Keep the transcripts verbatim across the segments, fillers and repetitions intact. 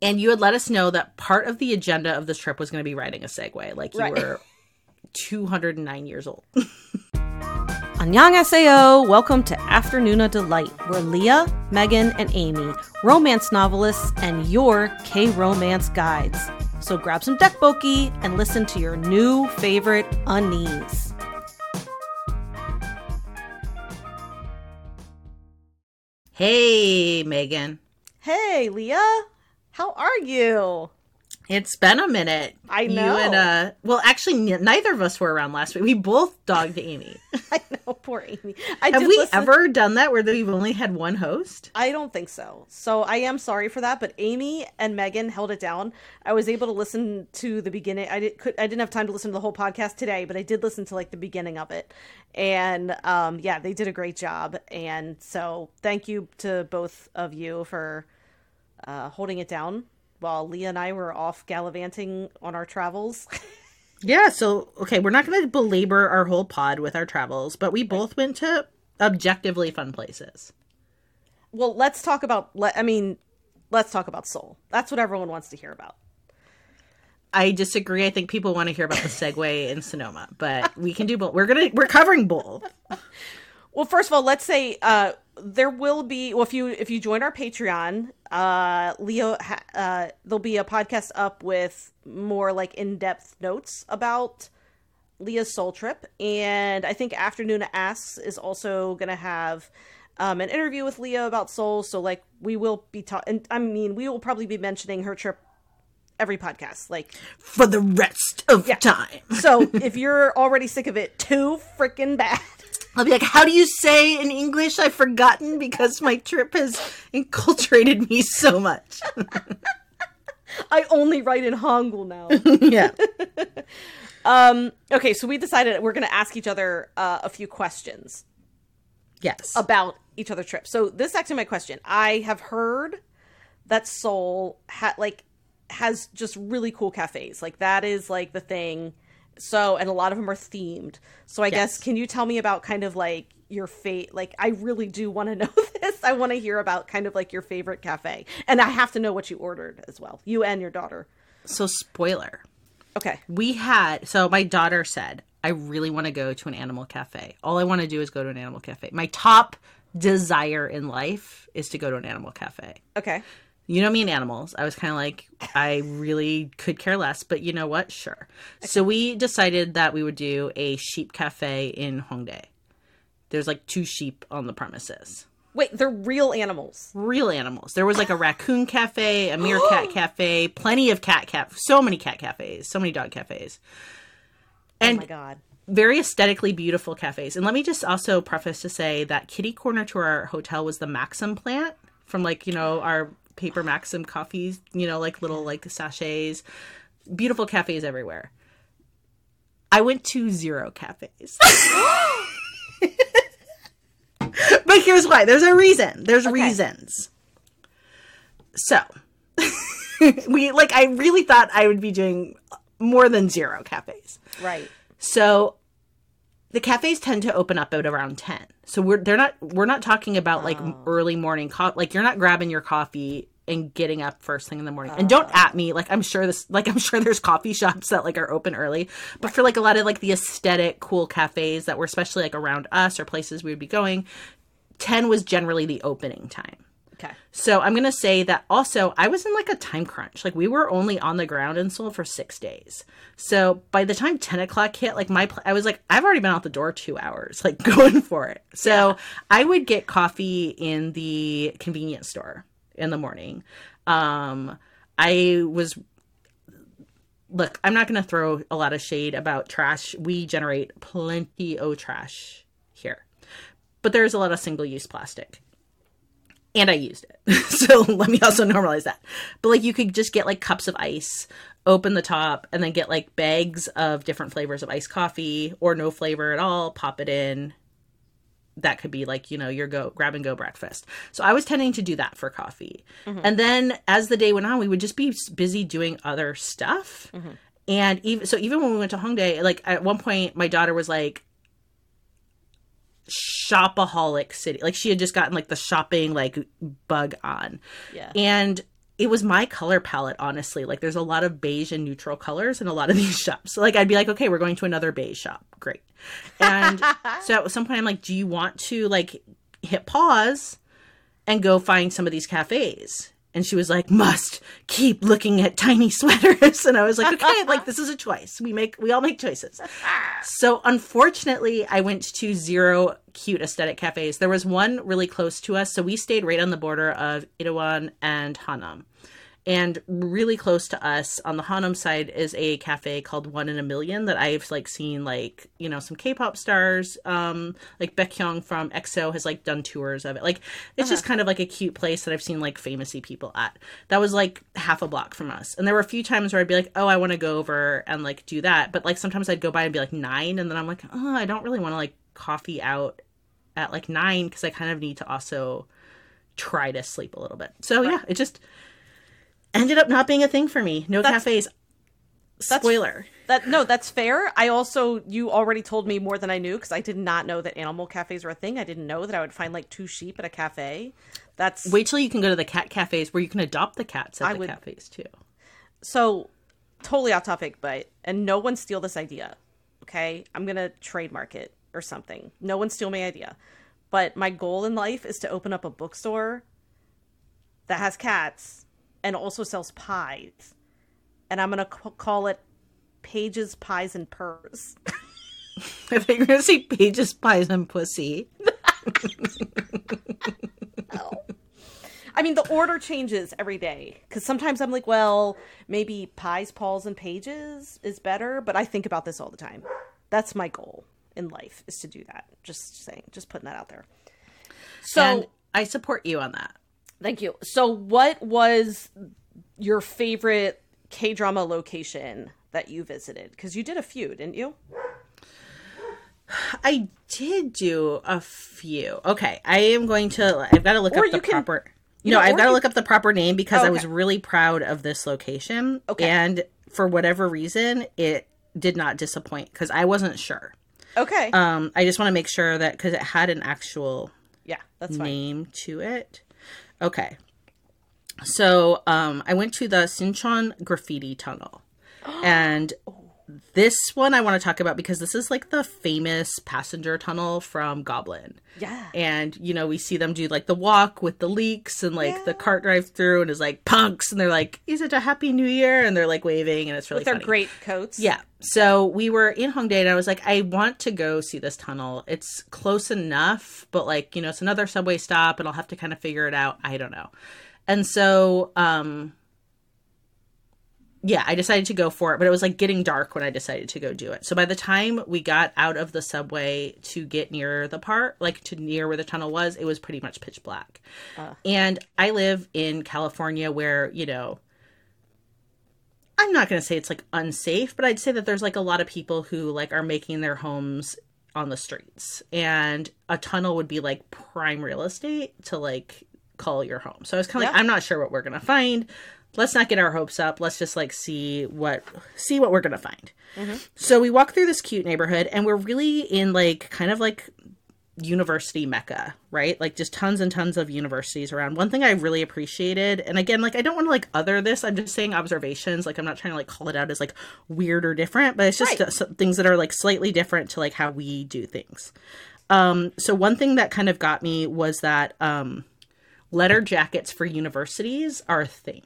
And you had let us know that part of the agenda of this trip was going to be riding a Segway. Like, you right. were two hundred nine years old. Annyeonghaseyo! Welcome to Afternoon of Delight, where Leah, Megan, and Amy, romance novelists and your K-romance guides. So grab some dekboki and listen to your new favorite unease. Hey, Megan. Hey, Leah. How are you? It's been a minute. I know. You and, uh, well, actually, n- neither of us were around last week. We both dogged Amy. I know, poor Amy. I Have we listen- ever done that where we've only had one host? I don't think so. So I am sorry for that, but Amy and Megan held it down. I was able to listen to the beginning. I, did, could, I didn't have time to listen to the whole podcast today, but I did listen to, like, the beginning of it. And, um, yeah, they did a great job. And so thank you to both of you for... Uh, holding it down while Leah and I were off gallivanting on our travels. Yeah, so, okay, we're not going to belabor our whole pod with our travels, but we both went to objectively fun places. Well, let's talk about, le- I mean, let's talk about Seoul. That's what everyone wants to hear about. I disagree. I think people want to hear about the Segway in Sonoma, but we can do both. We're going to, we're covering both. Well, first of all, let's say uh, there will be, well, if you if you join our Patreon, uh, Leo, ha- uh, there'll be a podcast up with more like in-depth notes about Leah's Seoul trip. And I think Afternoon Asks is also going to have um, an interview with Leah about Seoul. So like we will be talking, I mean, we will probably be mentioning her trip every podcast, like for the rest of yeah. time. So if you're already sick of it, too freaking bad. I'll be like, how do you say in English? I've forgotten because my trip has enculturated me so much. I only write in Hangul now. Yeah. um, okay, so we decided we're going to ask each other uh, a few questions. Yes. About each other's trips. So this is actually my question. I have heard that Seoul ha- like has just really cool cafes. Like that is like the thing. So, and a lot of them are themed. So I yes. guess, can you tell me about kind of like your fate? Like, I really do want to know this. I want to hear about kind of like your favorite cafe. And I have to know what you ordered as well. You and your daughter. So spoiler. Okay. We had, so my daughter said, I really want to go to an animal cafe. All I want to do is go to an animal cafe. My top desire in life is to go to an animal cafe. Okay. You know me and animals. I was kind of like, I really could care less, but you know what? Sure. Okay. So we decided that we would do a sheep cafe in Hongdae. There's like two sheep on the premises. Wait, they're real animals? Real animals. There was like a raccoon cafe, a meerkat cafe, plenty of cat caf, so many cat cafes, so many dog cafes. And oh my God. Very aesthetically beautiful cafes. And let me just also preface to say that kitty corner to our hotel was the Maxim plant from like, you know, our... Paper Maxim coffees, you know, like little like sachets, beautiful cafes everywhere. I went to zero cafes. But here's why. There's a reason. There's okay. reasons. So we like, I really thought I would be doing more than zero cafes. Right. So the cafes tend to open up at around ten. So we're they're not we're not talking about like oh. early morning co- like you're not grabbing your coffee and getting up first thing in the morning. Oh. And don't at me like I'm sure this like I'm sure there's coffee shops that like are open early, but for like a lot of like the aesthetic cool cafes that were especially like around us or places we would be going, ten was generally the opening time. Okay. So I'm going to say that also I was in like a time crunch. Like we were only on the ground in Seoul for six days. So by the time ten o'clock hit, like my, pl- I was like, I've already been out the door two hours, like going for it. So yeah. I would get coffee in the convenience store in the morning. Um, I was, look, I'm not going to throw a lot of shade about trash. We generate plenty of trash here, but there's a lot of single use plastic. And I used it. So let me also normalize that. But like you could just get like cups of ice, open the top, and then get like bags of different flavors of iced coffee or no flavor at all, pop it in. That could be like, you know, your go grab and go breakfast. So I was tending to do that for coffee. Mm-hmm. And then as the day went on, we would just be busy doing other stuff. Mm-hmm. And even so even when we went to Hongdae, like at one point my daughter was like, shopaholic city. Like she had just gotten like the shopping like bug on. Yeah. And it was my color palette, honestly. Like, there's a lot of beige and neutral colors in a lot of these shops. So, like, I'd be like, okay, we're going to another beige shop. Great. And so at some point I'm like, do you want to, like, hit pause and go find some of these cafes? And she was like, must keep looking at tiny sweaters. And I was like, okay, like, this is a choice. We make, we all make choices. So unfortunately, I went to zero cute aesthetic cafes. There was one really close to us. So we stayed right on the border of Itaewon and Hannam. And really close to us on the Hannam side is a cafe called One in a Million that I've, like, seen, like, you know, some K-pop stars, um, like Baekhyun from E X O has, like, done tours of it. Like, it's uh-huh. just kind of like a cute place that I've seen, like, famous-y people at. That was, like, half a block from us. And there were a few times where I'd be like, oh, I want to go over and, like, do that. But, like, sometimes I'd go by and be like nine. And then I'm like, oh, I don't really want to, like, coffee out at, like, nine because I kind of need to also try to sleep a little bit. So, right. yeah, it just... ended up not being a thing for me. No that's, cafes. Spoiler. That's, that No, that's fair. I also, you already told me more than I knew because I did not know that animal cafes were a thing. I didn't know that I would find, like, two sheep at a cafe. That's Wait till you can go to the cat cafes where you can adopt the cats at I the would... cafes too. So, totally off topic, but, and no one steal this idea, okay? I'm going to trademark it or something. No one steal my idea. But my goal in life is to open up a bookstore that has cats and also sells pies. And I'm going to c- call it Pages, Pies, and Purrs. I think you're going to say Pages, Pies, and Pussy. oh. I mean, the order changes every day. Because sometimes I'm like, well, maybe Pies, Paws, and Pages is better. But I think about this all the time. That's my goal in life, is to do that. Just saying. Just putting that out there. So and I support you on that. Thank you. So what was your favorite K-drama location that you visited? Because you did a few, didn't you? I did do a few. Okay. I am going to, I've got to look or up the can, proper, you know, know I've got to look up the proper name because oh, okay. I was really proud of this location. Okay. And for whatever reason, it did not disappoint because I wasn't sure. Okay. Um, I just want to make sure that, because it had an actual yeah, that's name fine. to it. Okay, so um, I went to the Sinchon Graffiti Tunnel, and this one I want to talk about because this is, like, the famous passenger tunnel from Goblin. Yeah. And, you know, we see them do, like, the walk with the leaks and, like, yeah. the cart drive through, and it's like, punks, and they're like, is it a happy new year? And they're, like, waving, and it's really funny. With their great coats. Yeah. So we were in Hongdae, and I was like, I want to go see this tunnel. It's close enough, but, like, you know, it's another subway stop, and I'll have to kind of figure it out. I don't know. And so, um, yeah, I decided to go for it, but it was, like, getting dark when I decided to go do it. So by the time we got out of the subway to get near the park, like, to near where the tunnel was, it was pretty much pitch black. Uh. And I live in California where, you know, I'm not going to say it's, like, unsafe, but I'd say that there's, like, a lot of people who, like, are making their homes on the streets. And a tunnel would be, like, prime real estate to, like, call your home. So I was kind of yeah. like, I'm not sure what we're going to find. Let's not get our hopes up. Let's just, like, see what see what we're going to find. Mm-hmm. So we walk through this cute neighborhood, and we're really in, like, kind of, like, university mecca, right? Like, just tons and tons of universities around. One thing I really appreciated, and again, like, I don't want to, like, other this. I'm just saying observations. Like, I'm not trying to, like, call it out as, like, weird or different, but it's just right. some things that are, like, slightly different to, like, how we do things. Um, so one thing that kind of got me was that um, letter jackets for universities are a thing.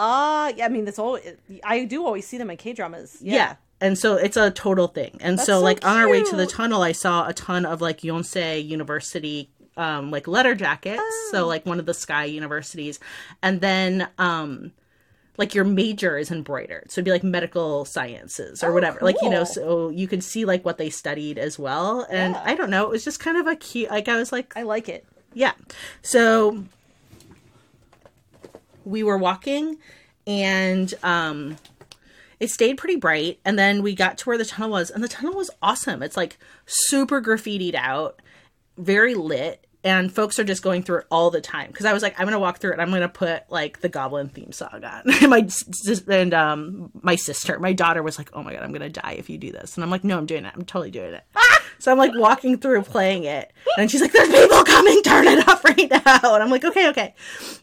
Ah, uh, yeah. I mean, that's all. I do always see them in K-dramas. Yeah. yeah. And so it's a total thing. And that's so, like, so on our way to the tunnel, I saw a ton of, like, Yonsei University, um, like, letter jackets. Oh. So, like, one of the Sky universities. And then, um, like, your major is embroidered. So it'd be, like, medical sciences or oh, whatever. Cool. Like, you know, so you could see, like, what they studied as well. And yeah. I don't know. It was just kind of a cute, like, I was like. I like it. Yeah. So we were walking, and um, it stayed pretty bright. And then we got to where the tunnel was, and the tunnel was awesome. It's, like, super graffitied out, very lit, and folks are just going through it all the time. Because I was like, I'm going to walk through it, and I'm going to put, like, the Goblin theme song on. and my, and um, my sister, my daughter was like, oh, my God, I'm going to die if you do this. And I'm like, no, I'm doing it. I'm totally doing it. So I'm like walking through playing it. And she's like, there's people coming, turn it off right now. And I'm like, okay, okay.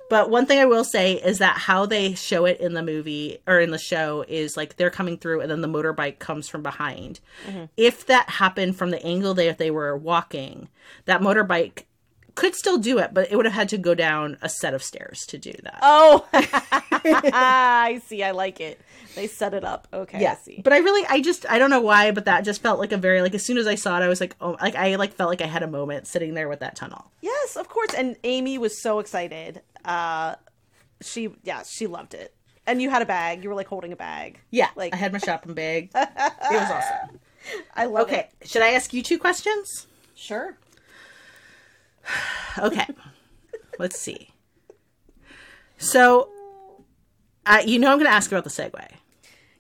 But one thing I will say is that how they show it in the movie or in the show is like they're coming through and then the motorbike comes from behind. Mm-hmm. If that happened from the angle that they were walking, that motorbike could still do it, but it would have had to go down a set of stairs to do that. Oh, I see. I like it. They set it up. Okay. Yeah. I see. But I really, I just, I don't know why, but that just felt like a very, like, as soon as I saw it, I was like, oh, like, I like felt like I had a moment sitting there with that tunnel. Yes, of course. And Amy was so excited. Uh, she, yeah, she loved it. And you had a bag. You were like holding a bag. Yeah. Like I had my shopping bag. It was awesome. I love okay. it. Okay. Should I ask you two questions? Sure. Okay, let's see. So, uh, you know I'm going to ask about the Segway.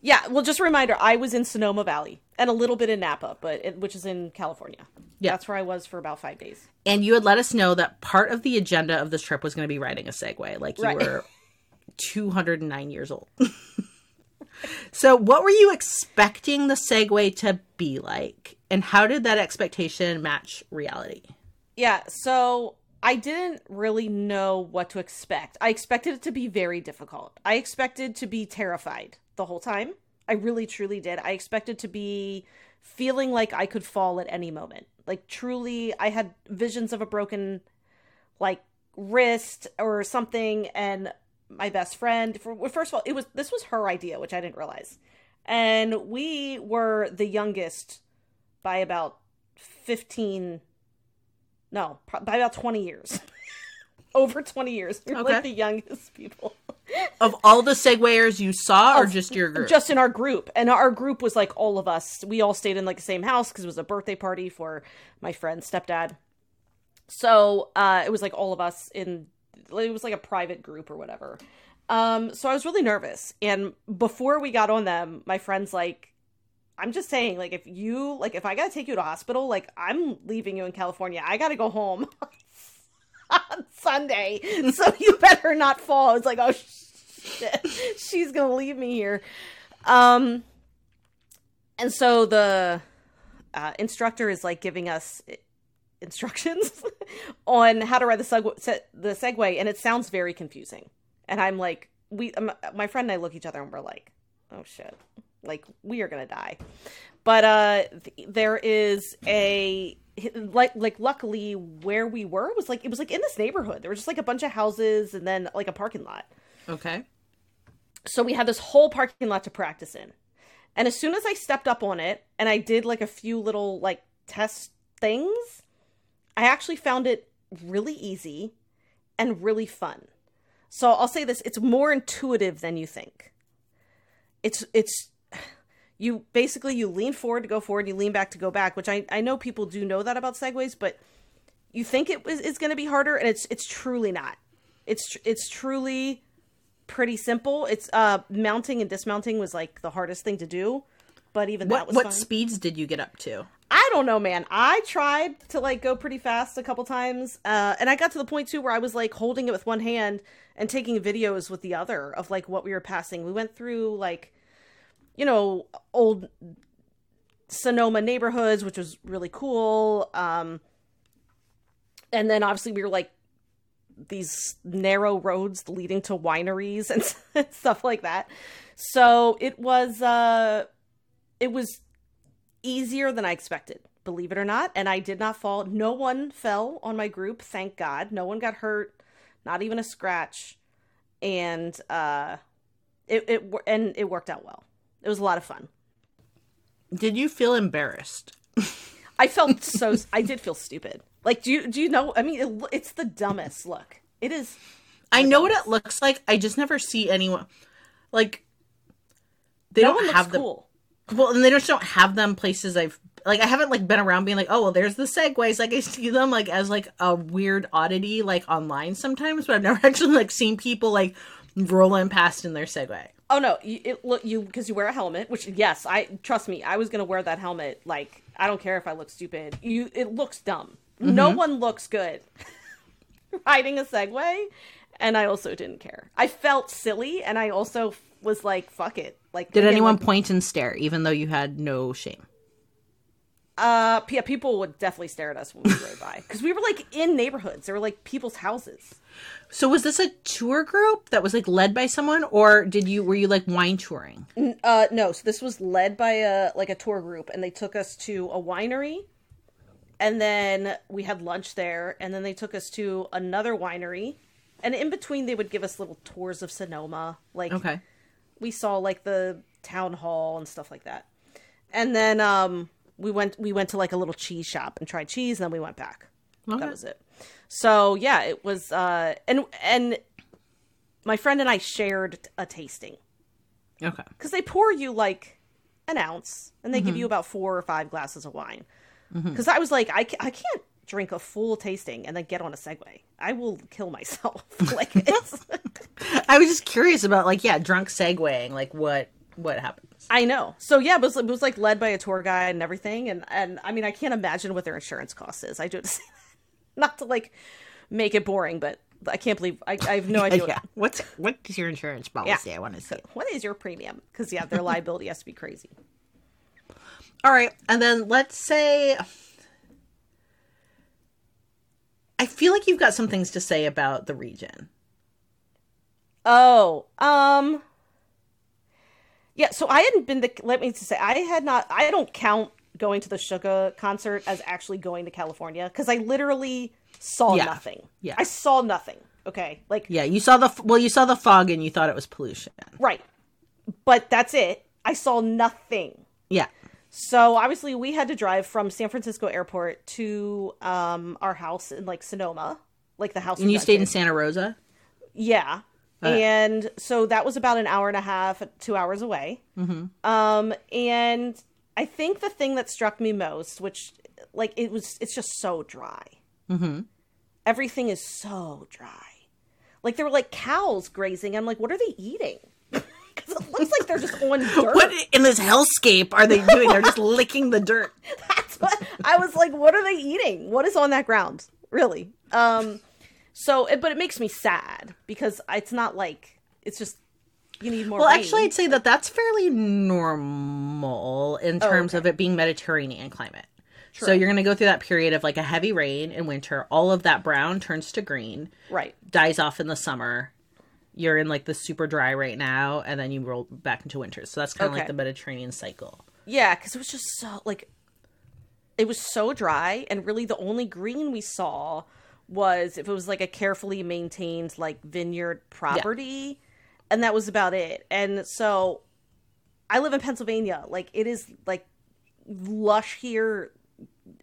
Yeah, well, just a reminder, I was in Sonoma Valley and a little bit in Napa, but it, which is in California. Yeah. That's where I was for about five days. And you had let us know that part of the agenda of this trip was going to be riding a Segway. Like, you right. were two hundred nine years old. So, what were you expecting the Segway to be like? And how did that expectation match reality? Yeah, so I didn't really know what to expect. I expected it to be very difficult. I expected to be terrified the whole time. I really, truly did. I expected to be feeling like I could fall at any moment. Like, truly, I had visions of a broken, like, wrist or something. And my best friend, first of all, it was this was her idea, which I didn't realize. And we were the youngest by about fifteen No, by about twenty years. Over twenty years. You're okay. like the youngest people. Of all the Segwayers you saw or of, just your group? Just in our group. And our group was like all of us. We all stayed in like the same house because it was a birthday party for my friend's stepdad. So uh, it was like all of us in, it was like a private group or whatever. Um, so I was really nervous. And before we got on them, my friend's like, I'm just saying, like, if you, like, if I got to take you to hospital, like, I'm leaving you in California. I got to go home on Sunday. So you better not fall. It's like, oh, shit. She's going to leave me here. Um, and so the uh, instructor is, like, giving us instructions on how to ride the Segway, se- the Segway. And it sounds very confusing. And I'm like, we, my friend and I look at each other and we're like, oh, shit. Like, we are going to die. But uh, th- there is a, like, like, luckily where we were was like, it was like in this neighborhood. There was just like a bunch of houses and then like a parking lot. Okay. So we had this whole parking lot to practice in. And as soon as I stepped up on it and I did like a few little like test things, I actually found it really easy and really fun. So I'll say this, it's more intuitive than you think. It's, it's, You basically, you lean forward to go forward, you lean back to go back, which I, I know people do know that about Segways, but you think it is it's going to be harder, and it's it's truly not. It's it's truly pretty simple. It's uh mounting and dismounting was like the hardest thing to do, but even what, that was what fun. Speeds did you get up to? I don't know, man. I tried to like go pretty fast a couple times, uh, and I got to the point too where I was like holding it with one hand and taking videos with the other of like what we were passing. We went through like, you know, old Sonoma neighborhoods, which was really cool. Um, and then obviously we were like these narrow roads leading to wineries and stuff like that. So it was, uh, it was easier than I expected, believe it or not. And I did not fall. No one fell on my group. Thank God. No one got hurt. Not even a scratch. And, uh, it, it, and it worked out well. It was a lot of fun. Did you feel embarrassed? I felt so... I did feel stupid. Like, do you do you know... I mean, it, it's the dumbest look. It is... I know what it looks like. I just never see anyone... Like, they don't have them... Cool. Well, and they just don't have them places I've... Like, I haven't, like, been around being like, oh, well, there's the Segways. Like, I see them, like, as, like, a weird oddity, like, online sometimes. But I've never actually, like, seen people, like, rolling past in their Segway. Oh no, you, it look you because you wear a helmet, which yes, I trust me, I was gonna wear that helmet. Like, I don't care if I look stupid. You it looks dumb. Mm-hmm. No one looks good riding a Segway, and I also didn't care. I felt silly, and I also was like, fuck it. Like, did again, anyone like, point and stare, even though you had no shame? Uh, yeah, people would definitely stare at us when we drove by. Because we were, like, in neighborhoods. There were, like, people's houses. So was this a tour group that was, like, led by someone? Or did you, were you, like, wine touring? Uh, no. So this was led by, a like, a tour group. And they took us to a winery. And then we had lunch there. And then they took us to another winery. And in between, they would give us little tours of Sonoma. Like, okay. We saw, like, the town hall and stuff like that. And then, um... We went we went to like a little cheese shop and tried cheese, and then we went back. Okay. That was it. So yeah, it was uh and and my friend and I shared a tasting. Okay. Because they pour you like an ounce and they mm-hmm. give you about four or five glasses of wine. Because mm-hmm. I was like, I, I can't drink a full tasting and then get on a Segway. I will kill myself. Like it's I was just curious about like, yeah, drunk Segwaying, like what what happened. I know. So yeah, it was, it was like led by a tour guide and everything. And, and I mean, I can't imagine what their insurance cost is. I do it to say that. Not to like make it boring, but I can't believe I, I have no idea. yeah. what... What's what is your insurance policy? Yeah. I want to see. What is your premium? Because yeah, their liability has to be crazy. All right. And then let's say, I feel like you've got some things to say about the region. Oh, um, yeah, so I hadn't been to, let me say, I had not, I don't count going to the Suga concert as actually going to California, because I literally saw yeah. nothing. Yeah. I saw nothing, okay? Like yeah, you saw the, well, you saw the fog and you thought it was pollution. Right. But that's it. I saw nothing. Yeah. So, obviously, we had to drive from San Francisco airport to um, our house in, like, Sonoma. Like, the house. And you stayed in Santa Rosa? Yeah. And so that was about an hour and a half, two hours away. Mm-hmm. Um, and I think the thing that struck me most, which like it was, it's just so dry. Mm-hmm. Everything is so dry. Like there were like cows grazing. I'm like, what are they eating? Because it looks like they're just on dirt. What in this hellscape are they doing? They're just licking the dirt. That's what I was like. What are they eating? What is on that ground? Really? Um, So, but it makes me sad because it's not like, it's just, you need more Well, rain. Actually, I'd say that that's fairly normal in terms oh, okay. of it being Mediterranean climate. True. So you're going to go through that period of like a heavy rain in winter. All of that brown turns to green. Right. Dies off in the summer. You're in like the super dry right now. And then you roll back into winter. So that's kind of okay. like the Mediterranean cycle. Yeah, because it was just so, like, it was so dry. And really the only green we saw was if it was like a carefully maintained like vineyard property yeah. and that was about it. And so I live in Pennsylvania. Like it is like lush here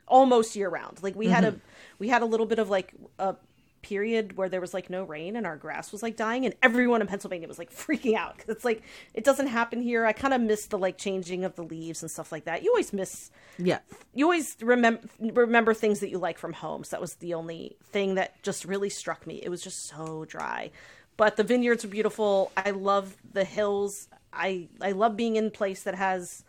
almost year round. Like we mm-hmm. had a we had a little bit of like a period where there was like no rain and our grass was like dying and everyone in Pennsylvania was like freaking out because it's like it doesn't happen here. I kind of miss the like changing of the leaves and stuff like that. You always miss yeah you always remember remember things that you like from home. So that was the only thing that just really struck me. It was just so dry, but the vineyards were beautiful. I love the hills. I I love being in a place that has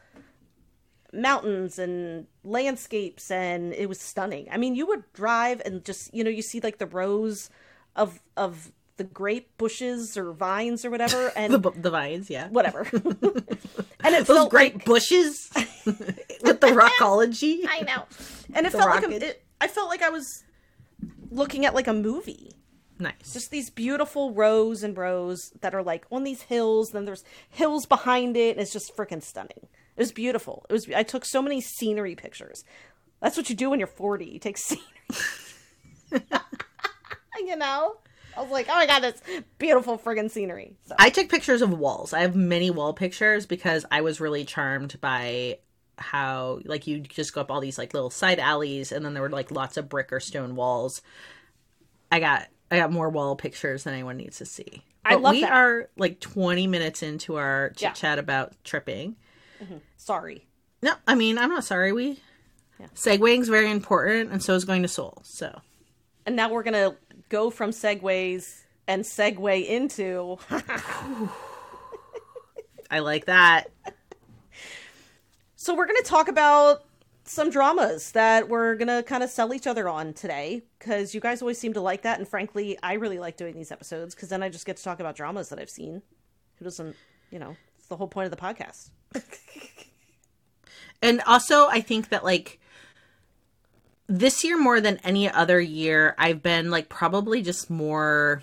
mountains and landscapes, and it was stunning. I mean, you would drive and just, you know, you see like the rows of of the grape bushes or vines or whatever, and the, the vines, yeah, whatever. And it those grape like... bushes with the rockology. I know, and it the felt rocket. like a, it, I felt like I was looking at like a movie. Nice. Just these beautiful rows and rows that are like on these hills. Then there's hills behind it, and it's just freaking stunning. It was beautiful. It was. I took so many scenery pictures. That's what you do when you're forty. You take scenery. You know? I was like, oh my God, that's beautiful friggin' scenery. So. I took pictures of walls. I have many wall pictures because I was really charmed by how, like, you just go up all these, like, little side alleys and then there were, like, lots of brick or stone walls. I got I got more wall pictures than anyone needs to see. But I love we that. We are, like, twenty minutes into our chit-chat yeah. about tripping. Mm-hmm. Sorry. No, I mean, I'm not sorry. We yeah. Segwaying's very important, and so is going to Seoul. So, and now we're gonna go from segways and segue into. I like that. So we're gonna talk about some dramas that we're gonna kind of sell each other on today, because you guys always seem to like that, and frankly, I really like doing these episodes because then I just get to talk about dramas that I've seen. Who doesn't, you know? It's the whole point of the podcast. And also I think that like this year more than any other year, I've been like probably just more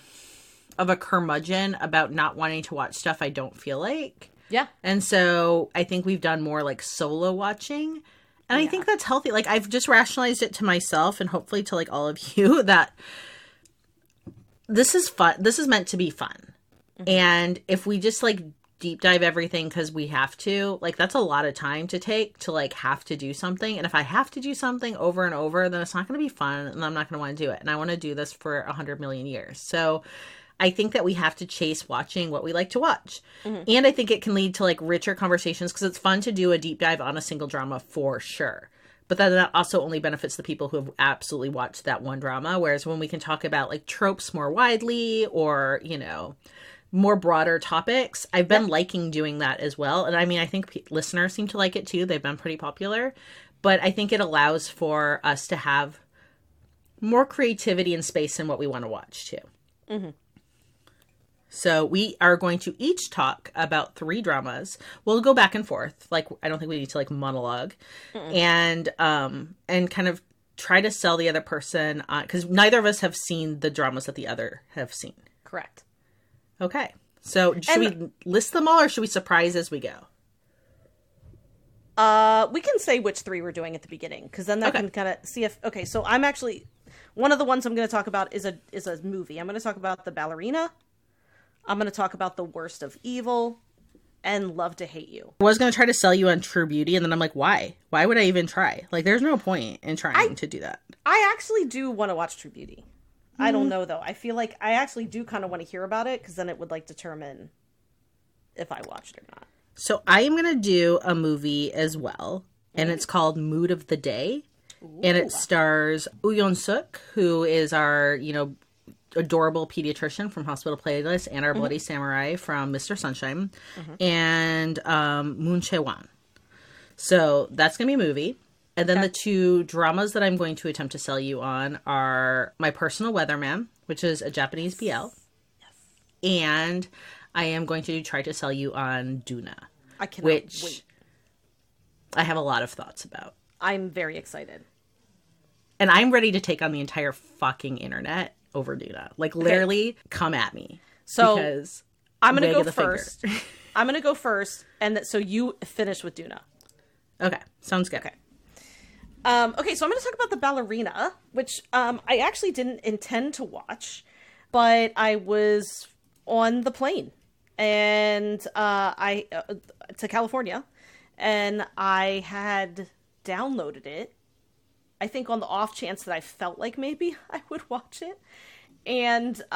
of a curmudgeon about not wanting to watch stuff I don't feel like. Yeah. And so I think we've done more like solo watching. And yeah. I think that's healthy. Like, I've just rationalized it to myself and hopefully to like all of you that this is fun. This is meant to be fun. Mm-hmm. And if we just like deep dive everything because we have to, like, that's a lot of time to take to like have to do something. And if I have to do something over and over, then it's not going to be fun and I'm not going to want to do it. And I want to do this for a hundred million years. So I think that we have to chase watching what we like to watch. Mm-hmm. And I think it can lead to like richer conversations because it's fun to do a deep dive on a single drama for sure. But then that also only benefits the people who have absolutely watched that one drama. Whereas when we can talk about like tropes more widely or, you know, more broader topics, I've been yeah. liking doing that as well. And I mean, I think p- listeners seem to like it too. They've been pretty popular. But I think it allows for us to have more creativity and space in what we want to watch too. Mm-hmm. So we are going to each talk about three dramas. We'll go back and forth. Like, I don't think we need to like monologue. Mm-mm. and um and kind of try to sell the other person on, because neither of us have seen the dramas that the other have seen. Correct. Okay. So should and, we list them all or should we surprise as we go? Uh, we can say which three we're doing at the beginning because then that okay. can kind of see if. Okay, so I'm actually one of the ones I'm going to talk about is a is a movie. I'm going to talk about The Ballerina. I'm going to talk about The Worst of Evil and Love to Hate You. I was going to try to sell you on True Beauty, and then I'm like, why? Why would I even try? Like, there's no point in trying I, to do that. I actually do want to watch True Beauty. Mm-hmm. I don't know, though. I feel like I actually do kind of want to hear about it, because then it would, like, determine if I watched it or not. So I am going to do a movie as well, mm-hmm. and it's called Mood of the Day, Ooh. And it stars Woo Yeon-suk, who is our, you know, adorable pediatrician from Hospital Playlist and our mm-hmm. Bloody Samurai from Mister Sunshine mm-hmm. and um, Moon Chae-won. So that's going to be a movie. And then okay. the two dramas that I'm going to attempt to sell you on are My Personal Weatherman, which is a Japanese B L. Yes. And I am going to try to sell you on Doona, I cannot which wait. I have a lot of thoughts about. I'm very excited. And I'm ready to take on the entire fucking internet. Over Doona. Like, literally, okay. come at me. So, I'm going to go first. I'm going to go first, and that, so you finish with Doona. Okay. Sounds good. Okay. Um, okay, so I'm going to talk about The Ballerina, which um, I actually didn't intend to watch, but I was on the plane and uh, I uh, to California, and I had downloaded it. I think on the off chance that I felt like maybe I would watch it. And uh,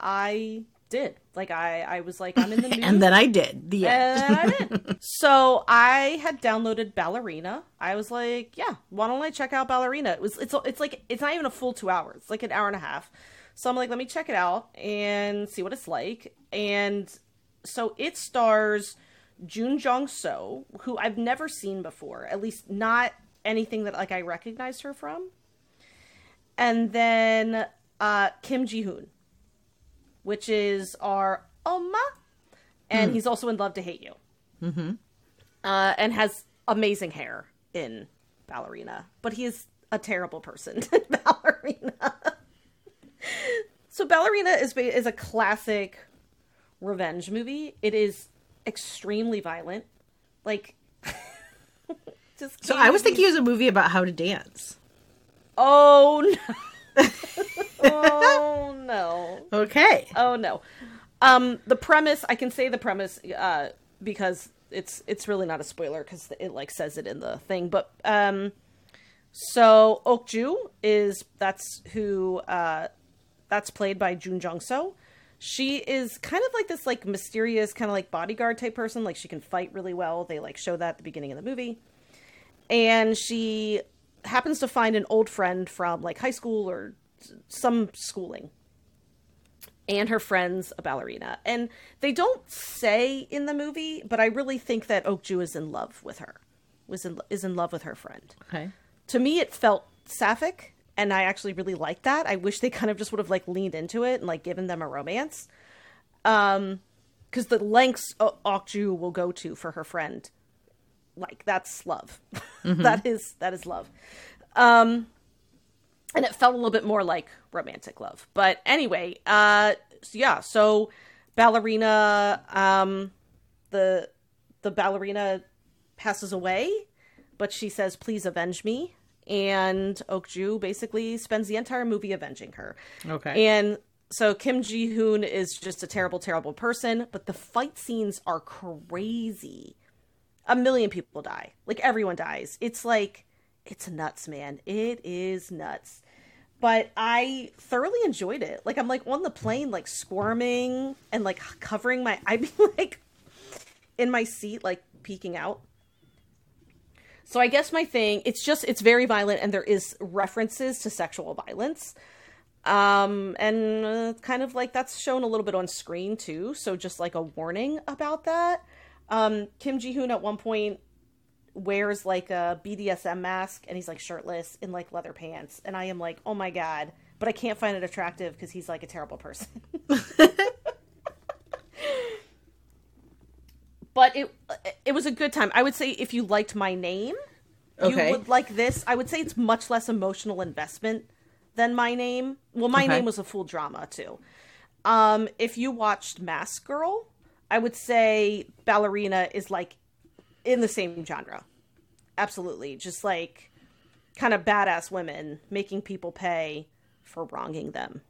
I did. Like, I, I was like, I'm in the mood. And then I did. The end. And I did. So I had downloaded Ballerina. I was like, yeah, why don't I check out Ballerina? It was, it's, it's like, it's not even a full two hours. It's like an hour and a half. So I'm like, let me check it out and see what it's like. And so it stars Jun Jong-seo, who I've never seen before, at least not anything that like I recognized her from, and then uh Kim Ji-hoon, which is our Oma, and mm. he's also in Love to Hate You, mm-hmm. uh and has amazing hair in Ballerina, but he is a terrible person in Ballerina. So Ballerina is is a classic revenge movie. It is extremely violent, like. So I was thinking it was a movie about how to dance. Oh, no. Oh, no. Okay. Oh, no. Um, the premise, I can say the premise uh, because it's it's really not a spoiler because it like says it in the thing. But um, so Okju is, that's who, uh, that's played by Jun Jong-seo. She is kind of like this like mysterious kind of like bodyguard type person. Like, she can fight really well. They like show that at the beginning of the movie. And she happens to find an old friend from like high school or some schooling. And her friend's a ballerina. And they don't say in the movie, but I really think that Okju is in love with her. Was in, is in love with her friend. Okay. To me, it felt sapphic. And I actually really liked that. I wish they kind of just would have like leaned into it and like given them a romance. Um, because the lengths Okju will go to for her friend. Like, that's love. Mm-hmm. that is that is love. Um, And it felt a little bit more like romantic love. But anyway, uh, yeah, so Ballerina, um, the the ballerina passes away, but she says, please avenge me. And Okju basically spends the entire movie avenging her. Okay. And so Kim Ji-hoon is just a terrible, terrible person, but the fight scenes are crazy. A million people die. Like, everyone dies. It's like... It's nuts, man. It is nuts. But I thoroughly enjoyed it. Like, I'm, like, on the plane, like, squirming and, like, covering my... I'd be, like, in my seat, like, peeking out. So I guess my thing... It's just... It's very violent, and there is references to sexual violence. Um, and uh, kind of, like, that's shown a little bit on screen, too. So just, like, a warning about that. Um, Kim Ji-hoon, at one point... wears like a B D S M mask, and he's like shirtless in like leather pants, and I am like, oh my god, but I can't find it attractive because he's like a terrible person. But it it was a good time. I would say if you liked My Name, okay, you would like this. I would say it's much less emotional investment than My Name. Well, My okay. Name was a full drama too. Um, if you watched Mask Girl, I would say Ballerina is like in the same genre. Absolutely. Just like kind of badass women making people pay for wronging them.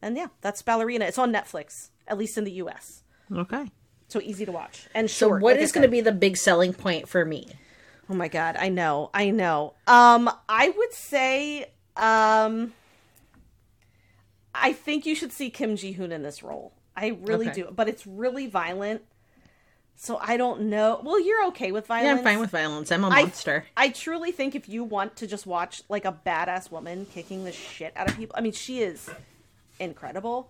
And yeah, that's Ballerina. It's on Netflix, at least in the U S. Okay. So easy to watch. And short. So what like is going to be the big selling point for me? Oh my God. I know. I know. Um, I would say, um, I think you should see Kim Ji-hoon in this role. I really okay. do. But it's really violent. So I don't know. Well, you're okay with violence. Yeah, I'm fine with violence. I'm a monster. I, I truly think if you want to just watch like a badass woman kicking the shit out of people, I mean, she is incredible.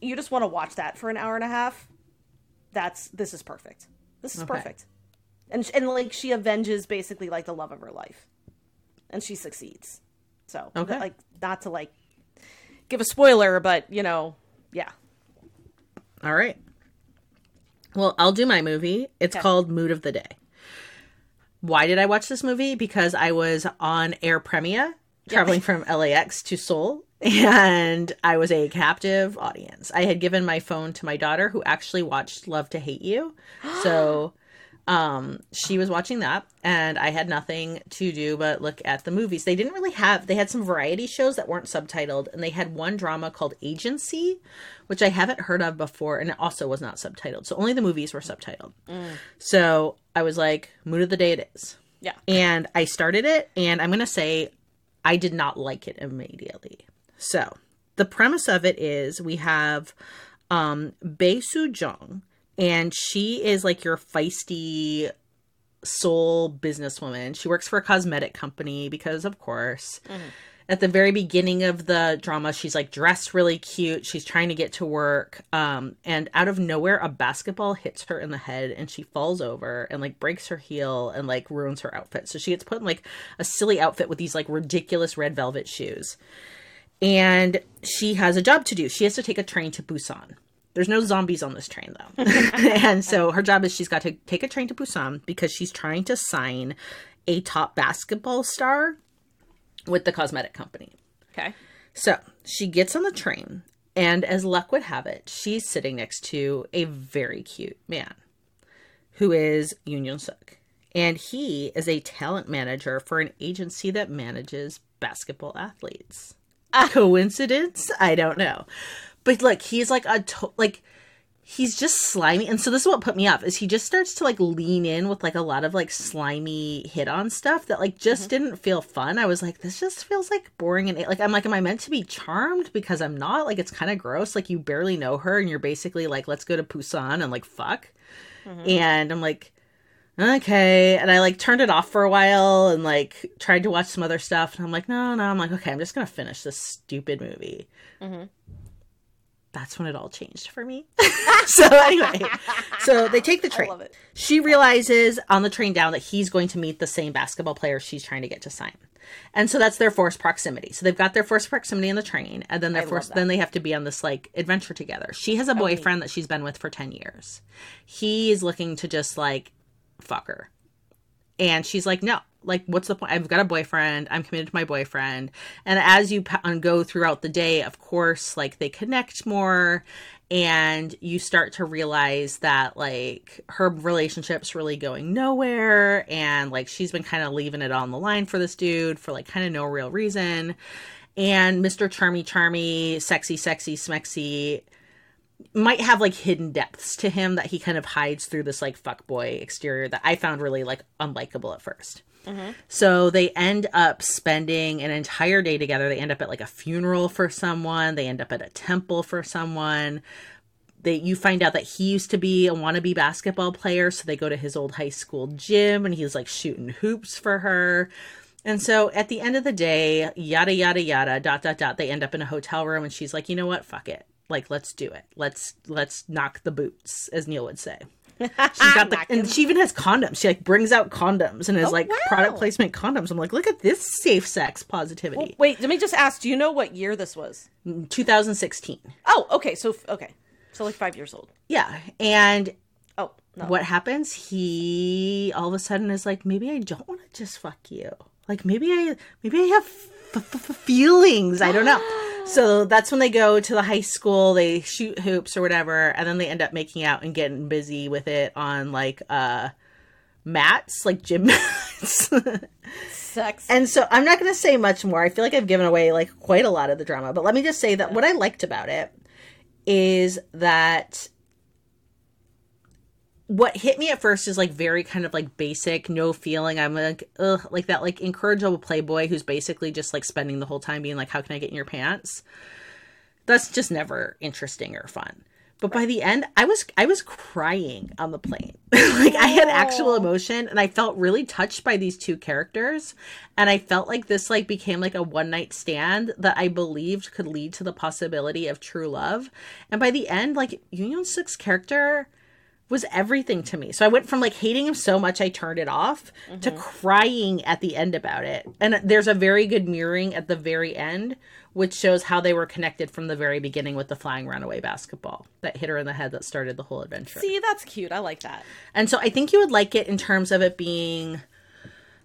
You just want to watch that for an hour and a half. That's, this is perfect. This is okay. perfect. And, and like she avenges basically like the love of her life, and she succeeds. So okay. like not to like give a spoiler, but you know, yeah. All right. Well, I'll do my movie. It's okay. called Mood of the Day. Why did I watch this movie? Because I was on Air Premia, traveling yep. from L A X to Seoul, and I was a captive audience. I had given my phone to my daughter, who actually watched Love to Hate You. So um, she was watching that, and I had nothing to do but look at the movies. They didn't really have... They had some variety shows that weren't subtitled, and they had one drama called Agency, which I haven't heard of before, and it also was not subtitled. So only the movies were subtitled. Mm. So I was like, Mood of the Day it is. Yeah. And I started it, and I'm going to say I did not like it immediately. So the premise of it is we have um, Bae Soo-jung, and she is like your feisty Seoul businesswoman. She works for a cosmetic company because, of course... Mm-hmm. At the very beginning of the drama, she's, like, dressed really cute. She's trying to get to work. Um, and out of nowhere, a basketball hits her in the head, and she falls over and, like, breaks her heel and, like, ruins her outfit. So she gets put in, like, a silly outfit with these, like, ridiculous red velvet shoes. And she has a job to do. She has to take a train to Busan. There's no zombies on this train, though. And so her job is she's got to take a train to Busan because she's trying to sign a top basketball star with the cosmetic company. Okay. So she gets on the train, and as luck would have it, she's sitting next to a very cute man who is Yoon Yoon-suk. And he is a talent manager for an agency that manages basketball athletes. Uh, Coincidence? I don't know. But look, he's like a, to- like, he's just slimy. And so this is what put me off, is he just starts to like lean in with like a lot of like slimy hit on stuff that like just mm-hmm. didn't feel fun. I was like, this just feels like boring. And like, I'm like, am I meant to be charmed? Because I'm not. Like, it's kind of gross. Like, you barely know her, and you're basically like, let's go to Busan and like, fuck. Mm-hmm. And I'm like, okay. And I like turned it off for a while and like tried to watch some other stuff. And I'm like, no, no. I'm like, okay, I'm just going to finish this stupid movie. Mm-hmm. That's when it all changed for me. So anyway, so they take the train. I love it. She realizes on the train down that he's going to meet the same basketball player she's trying to get to sign. And so that's their forced proximity. So they've got their forced proximity in the train, and then they're forced, then they have to be on this like adventure together. She has a boyfriend oh, that she's been with for ten years. He is looking to just like fuck her. And she's like, no, like, what's the point? I've got a boyfriend. I'm committed to my boyfriend. And as you go throughout the day, of course, like, they connect more. And you start to realize that, like, her relationship's really going nowhere. And, like, she's been kind of leaving it on the line for this dude for, like, kind of no real reason. And Mister Charmy Charmy, Sexy Sexy Smexy, might have, like, hidden depths to him that he kind of hides through this, like, fuckboy exterior that I found really, like, unlikable at first. Mm-hmm. So they end up spending an entire day together. They end up at, like, a funeral for someone. They end up at a temple for someone. They, you find out that he used to be a wannabe basketball player, so they go to his old high school gym, and he's, like, shooting hoops for her. And so at the end of the day, yada, yada, yada, dot, dot, dot, they end up in a hotel room, and she's like, you know what? Fuck it. Like, let's do it. Let's let's knock the boots, as Neil would say. She's got the, and she even has condoms. She, like, brings out condoms and is oh, like wow. product placement condoms. I'm like, look at this safe sex positivity. Well, wait, let me just ask, do you know what year this was? twenty sixteen. Oh, okay. So, okay. So, like, five years old. Yeah. And oh, no. What happens? He all of a sudden is like, maybe I don't want to just fuck you. Like, maybe I, maybe I have f- f- feelings. I don't know. So that's when they go to the high school, they shoot hoops or whatever, and then they end up making out and getting busy with it on, like, uh, mats, like gym mats. Sucks. And so I'm not going to say much more. I feel like I've given away, like, quite a lot of the drama, but let me just say that what I liked about it is that what hit me at first is, like, very kind of, like, basic, no feeling. I'm like, ugh, like that, like, incorrigible playboy who's basically just, like, spending the whole time being like, how can I get in your pants? That's just never interesting or fun. But by the end, I was I was crying on the plane. Like, I had actual emotion, and I felt really touched by these two characters. And I felt like this, like, became, like, a one-night stand that I believed could lead to the possibility of true love. And by the end, like, Yoon Suk's character was everything to me. So I went from, like, hating him so much I turned it off mm-hmm. to crying at the end about it. And there's a very good mirroring at the very end, which shows how they were connected from the very beginning with the flying runaway basketball that hit her in the head that started the whole adventure. See, that's cute. I like that. And so I think you would like it in terms of it being,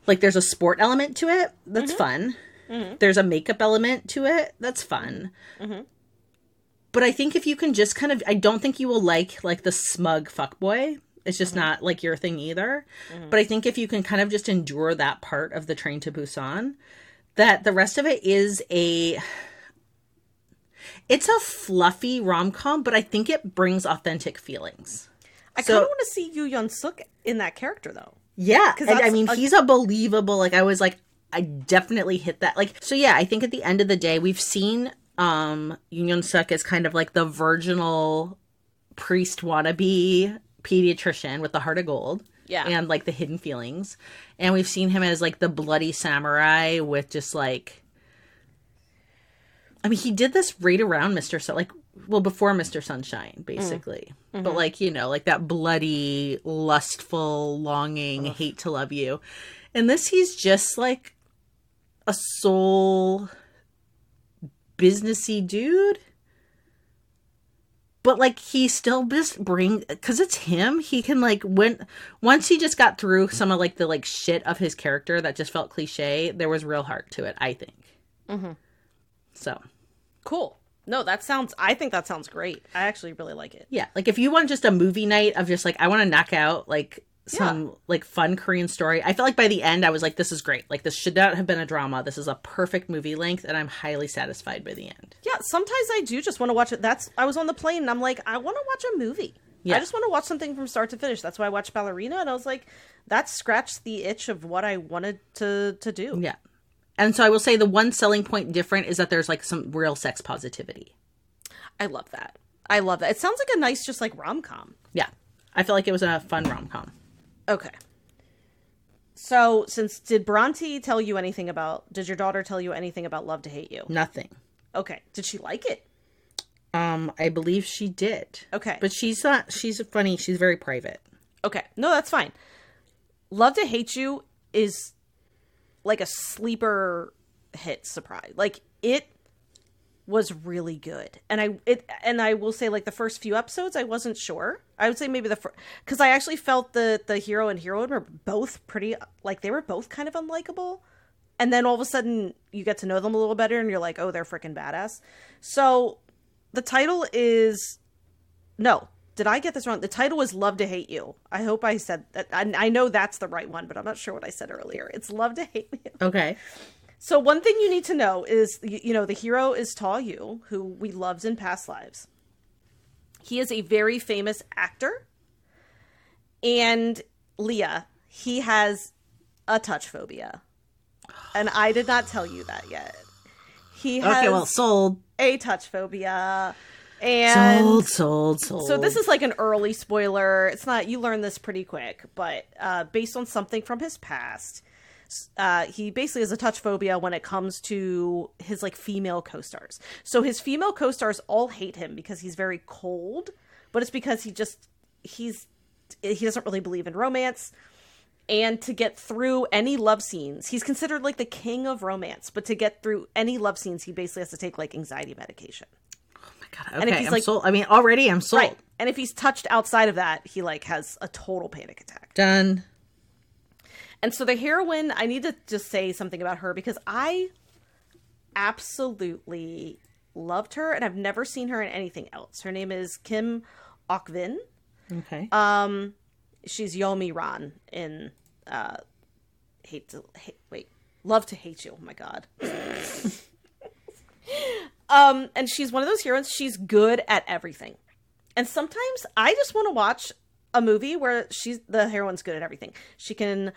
like, there's a sport element to it. That's mm-hmm. fun. Mm-hmm. There's a makeup element to it. That's fun. Mm-hmm. But I think if you can just kind of, I don't think you will like, like, the smug fuckboy. It's just mm-hmm. not, like, your thing either. Mm-hmm. But I think if you can kind of just endure that part of the train to Busan, that the rest of it is a, it's a fluffy rom-com, but I think it brings authentic feelings. I so, kind of want to see Yoo Yeon-suk in that character, though. Yeah. And, I mean, a- he's a believable, like, I was like, I definitely hit that. Like, so yeah, I think at the end of the day, we've seen Um, Yoon Yeon-suk is kind of like the virginal priest wannabe pediatrician with the heart of gold. Yeah. And, like, the hidden feelings. And we've seen him as, like, the bloody samurai with just, like, I mean, he did this right around Mister Sun, like, well, before Mister Sunshine, basically. Mm. Mm-hmm. But, like, you know, like, that bloody, lustful, longing, ugh, hate to love you. And this, he's just, like, a soul businessy dude, but, like, he still just bring, because it's him, he can, like, when once he just got through some of, like, the, like, shit of his character that just felt cliche, there was real heart to it, I think. Mm-hmm. So cool. No, that sounds, I think that sounds great. I actually really like it. Yeah, like, if you want just a movie night of just, like, I want to knock out, like, some, yeah, like, fun Korean story. I felt like by the end, I was like, this is great. Like, this should not have been a drama. This is a perfect movie length, and I'm highly satisfied by the end. Yeah, sometimes I do just want to watch it. That's, I was on the plane, and I'm like, I want to watch a movie. Yeah. I just want to watch something from start to finish. That's why I watched Ballerina, and I was like, that scratched the itch of what I wanted to, to do. Yeah. And so I will say the one selling point different is that there's, like, some real sex positivity. I love that. I love that. It sounds like a nice, just, like, rom-com. Yeah. I felt like it was a fun rom-com. Okay. So, since, did Bronte tell you anything about, did your daughter tell you anything about Love to Hate You? Nothing. Okay. Did she like it? Um, I believe she did. Okay. But she's not, she's funny. She's very private. Okay. No, that's fine. Love to Hate You is like a sleeper hit surprise. Like, it was really good. And I it, and I will say, like, the first few episodes, I wasn't sure. I would say maybe the first, because I actually felt the, the hero and heroine were both pretty, like, they were both kind of unlikable. And then all of a sudden, you get to know them a little better, and you're like, oh, they're freaking badass. So the title is, no, did I get this wrong? The title is Love to Hate You. I hope I said that. I, I know that's the right one, but I'm not sure what I said earlier. It's Love to Hate You. Okay. So one thing you need to know is, you know, the hero is Tall Yu, who we loved in Past Lives. He is a very famous actor. And Leah, he has a touch phobia. And I did not tell you that yet. He has okay, well, sold. a touch phobia. And sold, sold, sold. So this is like an early spoiler. It's not, you learn this pretty quick, but uh, based on something from his past, uh, he basically has a touch phobia when it comes to his like female co-stars. So his female co-stars all hate him because he's very cold, but it's because he just, he's, he doesn't really believe in romance. And to get through any love scenes, he's considered like the king of romance, but to get through any love scenes, he basically has to take like anxiety medication. Oh my God. Okay. And if he's, I'm like, sold. I mean, already I'm sold. Right. And if he's touched outside of that, he like has a total panic attack. Done. And so the heroine, I need to just say something about her because I absolutely loved her and I've never seen her in anything else. Her name is Kim Ok-vin. Okay. Um, She's Yomi Ran in uh, Hate to Hate, wait, Love to Hate You. Oh my God. um, and she's one of those heroines. She's good at everything. And sometimes I just want to watch a movie where she's the heroine's good at everything. She can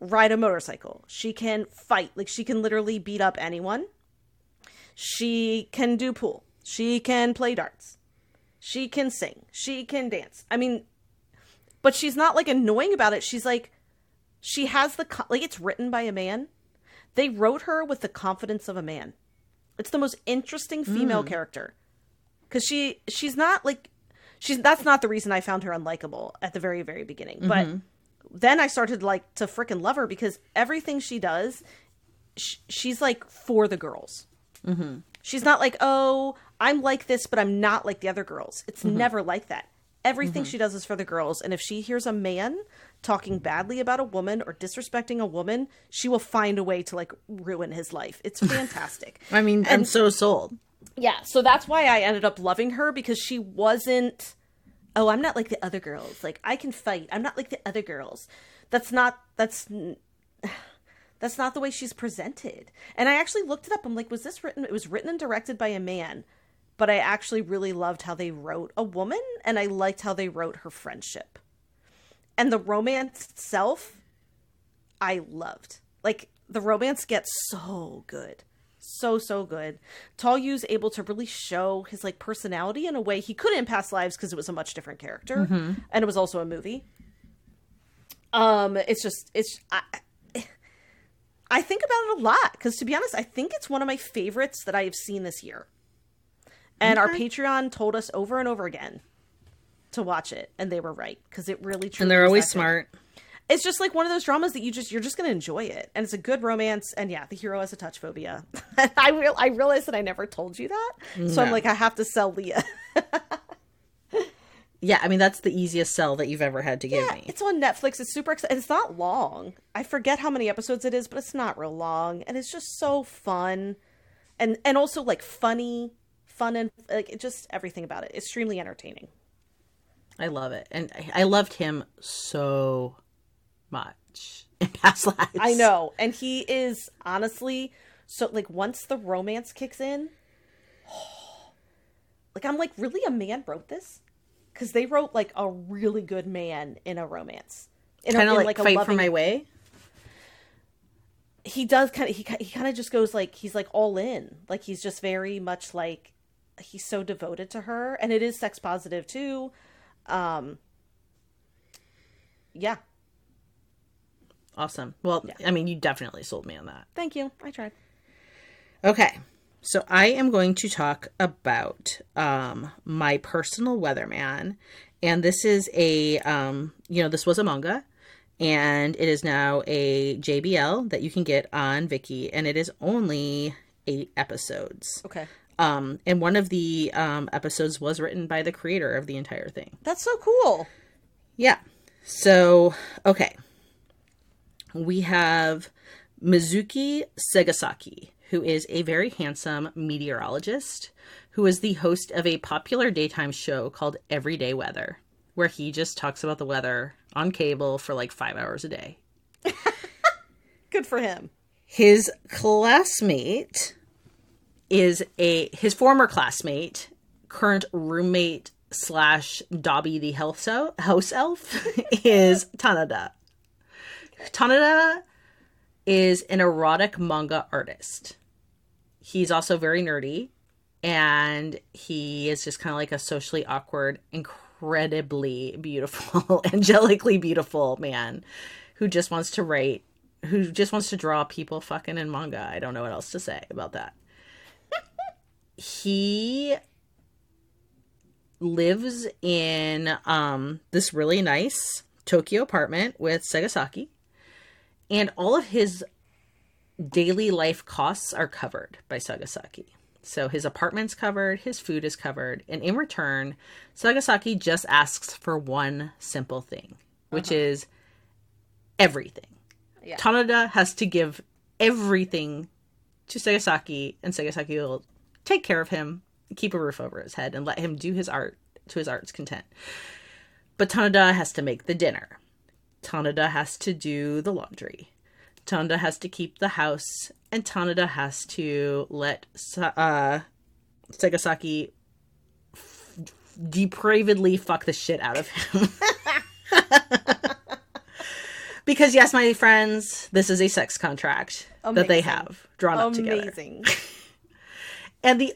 ride a motorcycle. She can fight. Like she can literally beat up anyone. She can do pool. She can play darts. She can sing. She can dance. I mean, but she's not, like, annoying about it. She's, like, she has the, like, it's written by a man. They wrote her with the confidence of a man. It's the most interesting female mm. character. Because she, she's not, like, she's, that's not the reason I found her unlikable at the very, very beginning. Mm-hmm. But then I started, like, to freaking love her because everything she does, sh- she's, like, for the girls. Mm-hmm. She's not like, oh, I'm like this, but I'm not like the other girls. It's mm-hmm. never like that. Everything mm-hmm. she does is for the girls. And if she hears a man talking badly about a woman or disrespecting a woman, she will find a way to, like, ruin his life. It's fantastic. I mean, and, I'm so sold. Yeah. So that's why I ended up loving her because she wasn't, oh, I'm not like the other girls. Like, I can fight. I'm not like the other girls. That's not, that's, that's not the way she's presented. And I actually looked it up. I'm like, was this written? It was written and directed by a man. But I actually really loved how they wrote a woman, and I liked how they wrote her friendship. And the romance itself, I loved. Like, the romance gets so good. So, so good. Tall Yu's able to really show his, like, personality in a way he couldn't in Past Lives because it was a much different character. Mm-hmm. And it was also a movie. Um, It's just, it's... I, I think about it a lot because, to be honest, I think it's one of my favorites that I have seen this year. And okay. Our Patreon told us over and over again to watch it. And they were right. Because it really truly And they're always active. Smart. It's just like one of those dramas that you just, you're just going to enjoy it. And it's a good romance. And yeah, the hero has a touch phobia. I real I realized that I never told you that. No. So I'm like, I have to sell Leah. Yeah, I mean, that's the easiest sell that you've ever had to give yeah, me. It's on Netflix. It's super exciting. It's not long. I forget how many episodes it is, but it's not real long. And it's just so fun. And, and also like funny. Fun and like it just everything about it. Extremely entertaining. I love it. And I loved him so much in Past Lives. I know. And he is honestly so like once the romance kicks in, oh, like I'm like, really a man wrote this? Because they wrote like a really good man in a romance. Kind of like, like Fight loving... for My Way. He does kind of he he kind of just goes like he's like all in. Like he's just very much like he's so devoted to her, and it is sex positive too. Um, yeah. Awesome. Well, yeah. I mean, you definitely sold me on that. Thank you. I tried. Okay. So I am going to talk about, um, My Personal Weatherman. And this is a, um, you know, this was a manga and it is now a J B L that you can get on Viki, and it is only eight episodes. Okay. Um, and one of the um, episodes was written by the creator of the entire thing. That's so cool. Yeah. So, okay. We have Mizuki Segasaki, who is a very handsome meteorologist who is the host of a popular daytime show called Everyday Weather, where he just talks about the weather on cable for like five hours a day. Good for him. His classmate is a, his former classmate, current roommate slash Dobby the house elf is Tanada. Tanada is an erotic manga artist. He's also very nerdy, and he is just kind of like a socially awkward, incredibly beautiful, angelically beautiful man who just wants to write, who just wants to draw people fucking in manga. I don't know what else to say about that. He lives in um, this really nice Tokyo apartment with Segasaki, and all of his daily life costs are covered by Segasaki. So his apartment's covered, his food is covered, and in return, Segasaki just asks for one simple thing, which uh-huh. is everything. Yeah. Tanada has to give everything to Segasaki, and Segasaki will take care of him, keep a roof over his head, and let him do his art to his heart's content. But Tanada has to make the dinner. Tanada has to do the laundry. Tanada has to keep the house. And Tanada has to let uh, Segasaki f- depravedly fuck the shit out of him. Because, yes, my friends, this is a sex contract Amazing. that they have drawn up Amazing. together. Amazing. And the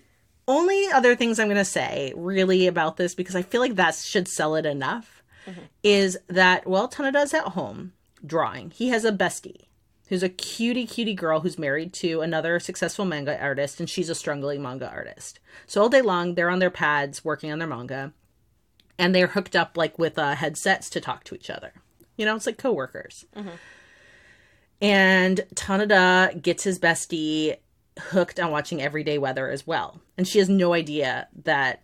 only other things I'm going to say really about this, because I feel like that should sell it enough, mm-hmm. is that while Tanada's at home drawing, he has a bestie who's a cutie, cutie girl who's married to another successful manga artist, and she's a struggling manga artist. So all day long, they're on their pads working on their manga, and they're hooked up like with uh, headsets to talk to each other. You know, it's like coworkers. Mm-hmm. And Tanada gets his bestie hooked on watching Everyday Weather as well, and she has no idea that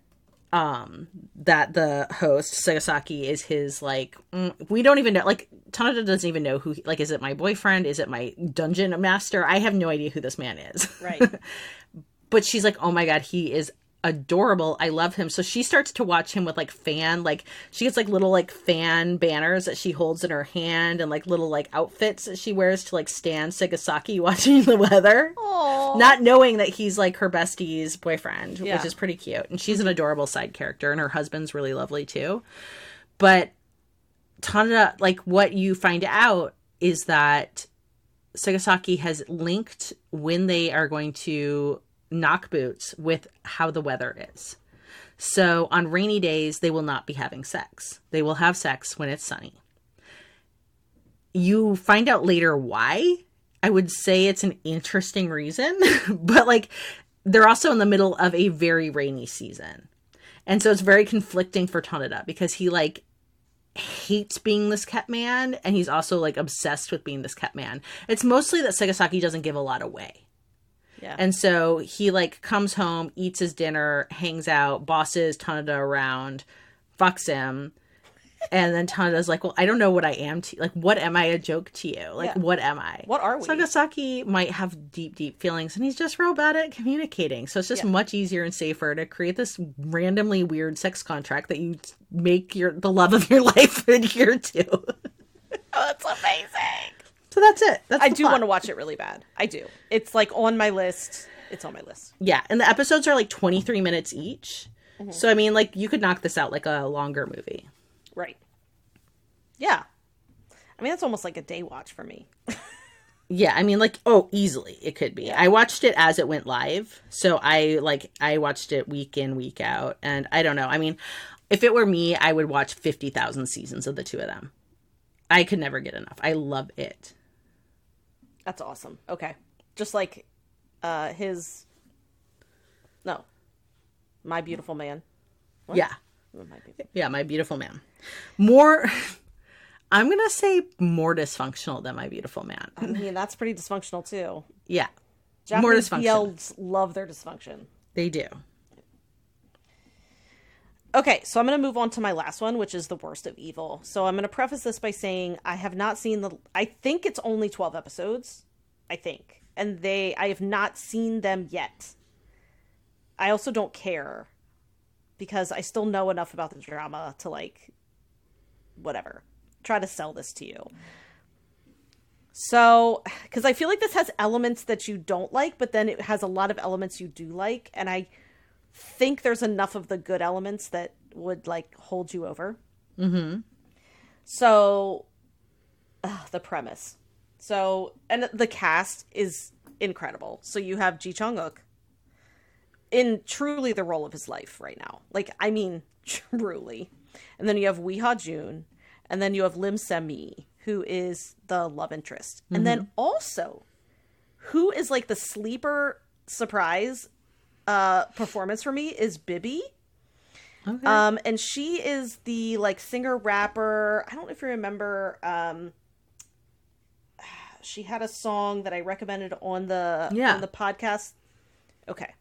um that the host Segasaki is his like mm, we don't even know, like Tanada doesn't even know who, like, is it my boyfriend, is it my dungeon master? I have no idea who this man is, right? But she's like, oh my god, he is adorable, I love him. So she starts to watch him with like fan, like she gets like little like fan banners that she holds in her hand, and like little like outfits that she wears to like stand Segasaki watching the weather. Aww. Not knowing that he's like her bestie's boyfriend, yeah. which is pretty cute. And she's an adorable side character, and her husband's really lovely too. But Tanada, like what you find out is that Segasaki has linked when they are going to knock boots with how the weather is. So on rainy days, they will not be having sex. They will have sex when it's sunny. You find out later why. I would say it's an interesting reason, but like they're also in the middle of a very rainy season. And so it's very conflicting for Tanada, because he like hates being this cat man, and he's also like obsessed with being this cat man. It's mostly that Segasaki doesn't give a lot away. Yeah. And so he, like, comes home, eats his dinner, hangs out, bosses Tanada around, fucks him. And then Tanada's like, well, I don't know what I am to you. Like, what am I, a joke to you? Like, yeah. what am I? What are we? Segasaki might have deep, deep feelings, and he's just real bad at communicating. So it's just yeah. much easier and safer to create this randomly weird sex contract that you make your the love of your life adhere to. Oh, that's amazing. So that's it. That's I do plot. want to watch it really bad. I do. It's like on my list. It's on my list. Yeah. And the episodes are like twenty-three minutes each. Mm-hmm. So, I mean, like you could knock this out like a longer movie. Right. Yeah. I mean, that's almost like a day watch for me. Yeah. I mean, like, oh, easily it could be. Yeah. I watched it as it went live. So I like, I watched it week in, week out. And I don't know. I mean, if it were me, I would watch fifty thousand seasons of the two of them. I could never get enough. I love it. That's awesome. Okay. Just like uh, his... No. My Beautiful Man. What? Yeah. Oh, my beautiful. Yeah, My Beautiful Man. More... I'm going to say more dysfunctional than My Beautiful Man. I mean, that's pretty dysfunctional, too. Yeah. Japanese more dysfunctional. P Ls love their dysfunction. They do. Okay, so I'm going to move on to my last one, which is The Worst of Evil. So I'm going to preface this by saying I have not seen the... I think it's only twelve episodes. I think. And they... I have not seen them yet. I also don't care. Because I still know enough about the drama to, like... whatever. Try to sell this to you. So... because I feel like this has elements that you don't like, but then it has a lot of elements you do like. And I... think there's enough of the good elements that would like hold you over. Mm-hmm. So ugh, the premise. So, and the cast is incredible. So you have Ji Chang-wook in truly the role of his life right now. Like, I mean, truly. And then you have Wi Ha-joon, and then you have Lim Se-mi, who is the love interest. Mm-hmm. And then also who is like the sleeper surprise uh performance for me is Bibi. Okay. Um and she is the like singer rapper. I don't know if you remember, um she had a song that I recommended on the yeah. on the podcast. Okay.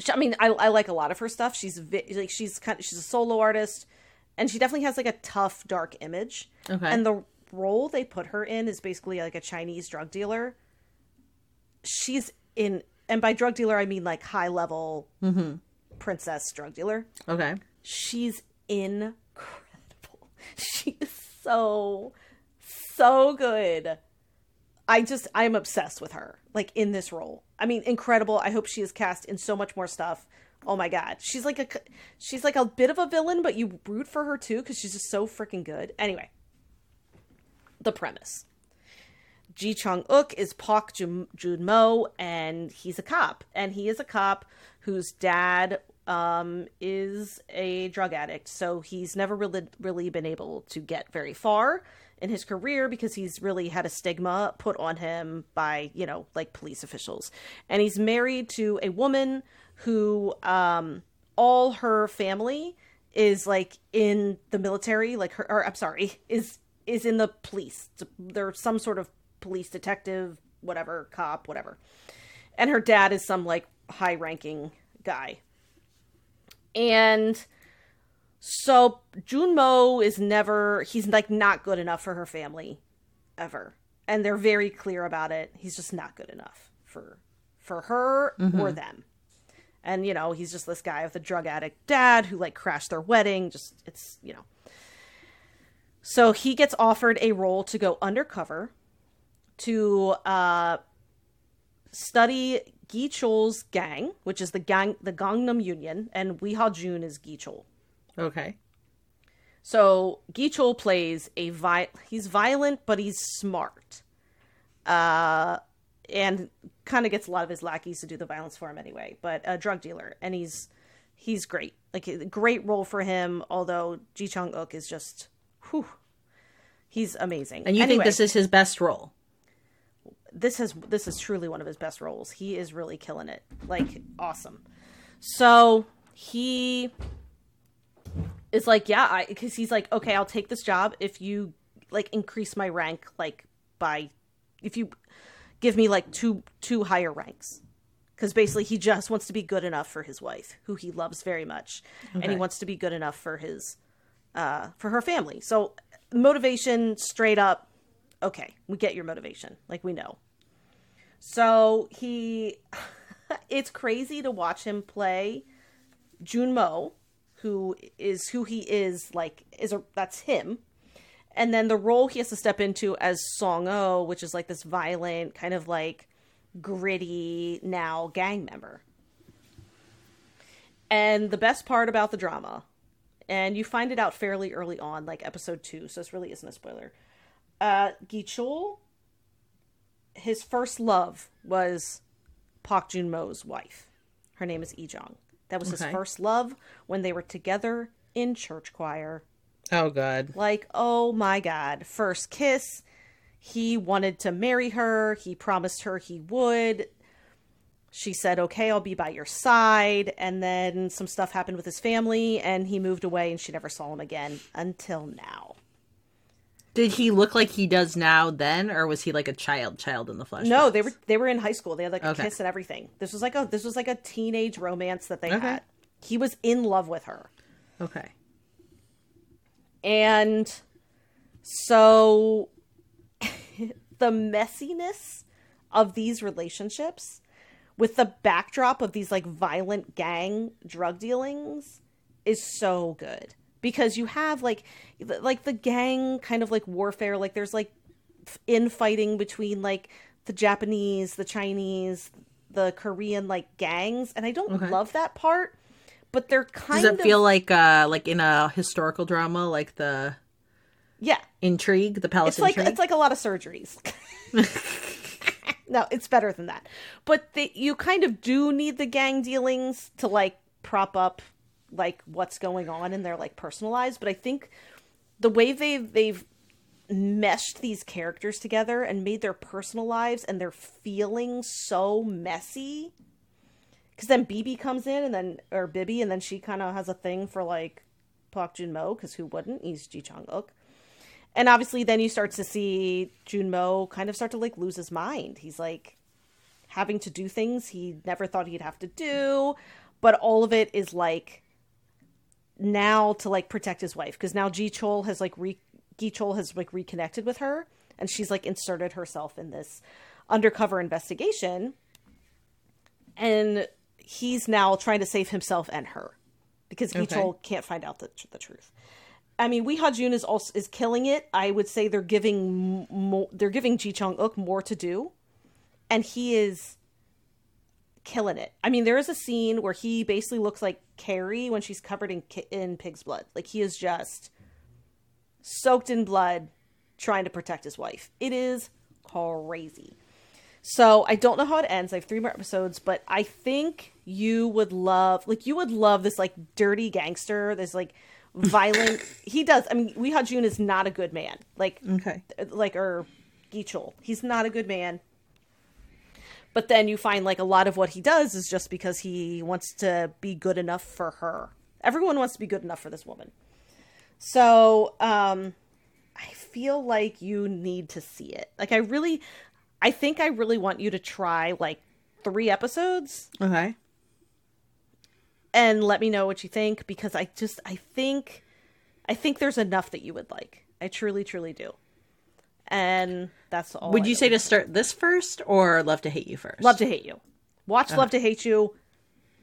She, I mean I I like a lot of her stuff. She's vi- like she's kind of, she's a solo artist, and she definitely has like a tough dark image. Okay. And the role they put her in is basically like a Chinese drug dealer. She's in And by drug dealer, I mean like high level mm-hmm. princess drug dealer. Okay. She's incredible. She is so, so good. I just, I'm obsessed with her, like in this role. I mean, incredible. I hope she is cast in so much more stuff. Oh my God. She's like a, she's like a bit of a villain, but you root for her too because she's just so freaking good. Anyway, the premise. Ji Chang-wook is Park Jun-mo, and he's a cop. And he is a cop whose dad um, is a drug addict. So he's never really, really been able to get very far in his career because he's really had a stigma put on him by, you know, like police officials. And he's married to a woman who um, all her family is like in the military, like her, or I'm sorry, is, is in the police. There's some sort of police detective, whatever, cop, whatever. And her dad is some like high ranking guy. And so Jun-mo is never, he's like not good enough for her family ever. And they're very clear about it. He's just not good enough for, for her mm-hmm. or them. And, you know, he's just this guy with a drug addict dad who like crashed their wedding. Just it's, you know, so he gets offered a role to go undercover to uh, study Gi-cheol's gang, which is the gang, the Gangnam Union, and Wi Ha-joon is Gi-cheol. Okay. So Gi-cheol plays a vi- he's violent, but he's smart, uh, and kind of gets a lot of his lackeys to do the violence for him anyway. But a drug dealer, and he's he's great, like a great role for him. Although Ji Chang-wook is just, whew, he's amazing. And you anyway, think this is his best role? This has this is truly one of his best roles. He is really killing it. Like, awesome. So he is like, yeah, I because he's like, okay, I'll take this job if you like increase my rank, like by if you give me like two two higher ranks. Because basically he just wants to be good enough for his wife, who he loves very much, okay. And he wants to be good enough for his uh for her family. So motivation straight up. Okay, we get your motivation. Like, we know. So he, it's crazy to watch him play Jun-mo, who is who he is, like, is a, that's him. And then the role he has to step into as Song-oh, which is like this violent, kind of like gritty now gang member. And the best part about the drama, and you find it out fairly early on, like episode two, so this really isn't a spoiler. Uh, Gi-cheol, his first love was Park Jun-mo's wife. Her name is Ijong. That was okay. His first love when they were together in church choir. Oh, God. Like, oh, my God. First kiss. He wanted to marry her. He promised her he would. She said, okay, I'll be by your side. And then some stuff happened with his family, and he moved away, and she never saw him again until now. Did he look like he does now then, or was he like a child child in the flashbacks? No, they were they were in high school. They had like a okay. kiss and everything. This was like a this was like a teenage romance that they okay. had. He was in love with her. Okay. And so the messiness of these relationships with the backdrop of these like violent gang drug dealings is so good. Because you have, like, like the gang kind of, like, warfare. Like, there's, like, infighting between, like, the Japanese, the Chinese, the Korean, like, gangs. And I don't okay. love that part. But they're kind of... Does it of... feel like, uh, like, in a historical drama, like the... Yeah. Intrigue, the palace it's like, intrigue? It's like a lot of surgeries. No, it's better than that. But the, you kind of do need the gang dealings to, like, prop up... like what's going on in their like personal lives, but I think the way they've they've meshed these characters together and made their personal lives and their feelings so messy, because then Bibi comes in and then or Bibi and then she kind of has a thing for like Park Jun-mo, because who wouldn't? He's Ji Chang-wook, and obviously then you start to see Jun-mo kind of start to like lose his mind. He's like having to do things he never thought he'd have to do, but all of it is like now to like protect his wife, because now Gi-cheol has like re- Gi-cheol has like reconnected with her, and she's like inserted herself in this undercover investigation, and he's now trying to save himself and her because okay. Gi-cheol can't find out the, the truth. I mean, Wi Ha-joon is also is killing it. I would say they're giving mo- they're giving Ji Chang-wook more to do, and he is killing it. I mean, there is a scene where he basically looks like Carrie when she's covered in in pig's blood. Like, he is just soaked in blood trying to protect his wife. It is crazy. So I don't know how it ends. I have three more episodes, but I think you would love, like, you would love this like dirty gangster, this like violent he does. I mean, Wi Ha-joon is not a good man. Like okay. like or Gi-cheol. He's not a good man. But then you find, like, a lot of what he does is just because he wants to be good enough for her. Everyone wants to be good enough for this woman. So, um, I feel like you need to see it. Like, I really, I think I really want you to try, like, three episodes. Okay. And let me know what you think, because I just, I think, I think there's enough that you would like. I truly, truly do. And that's all. Would you say to start this first or Love to Hate You first? Love to Hate You. Watch uh-huh. Love to Hate You.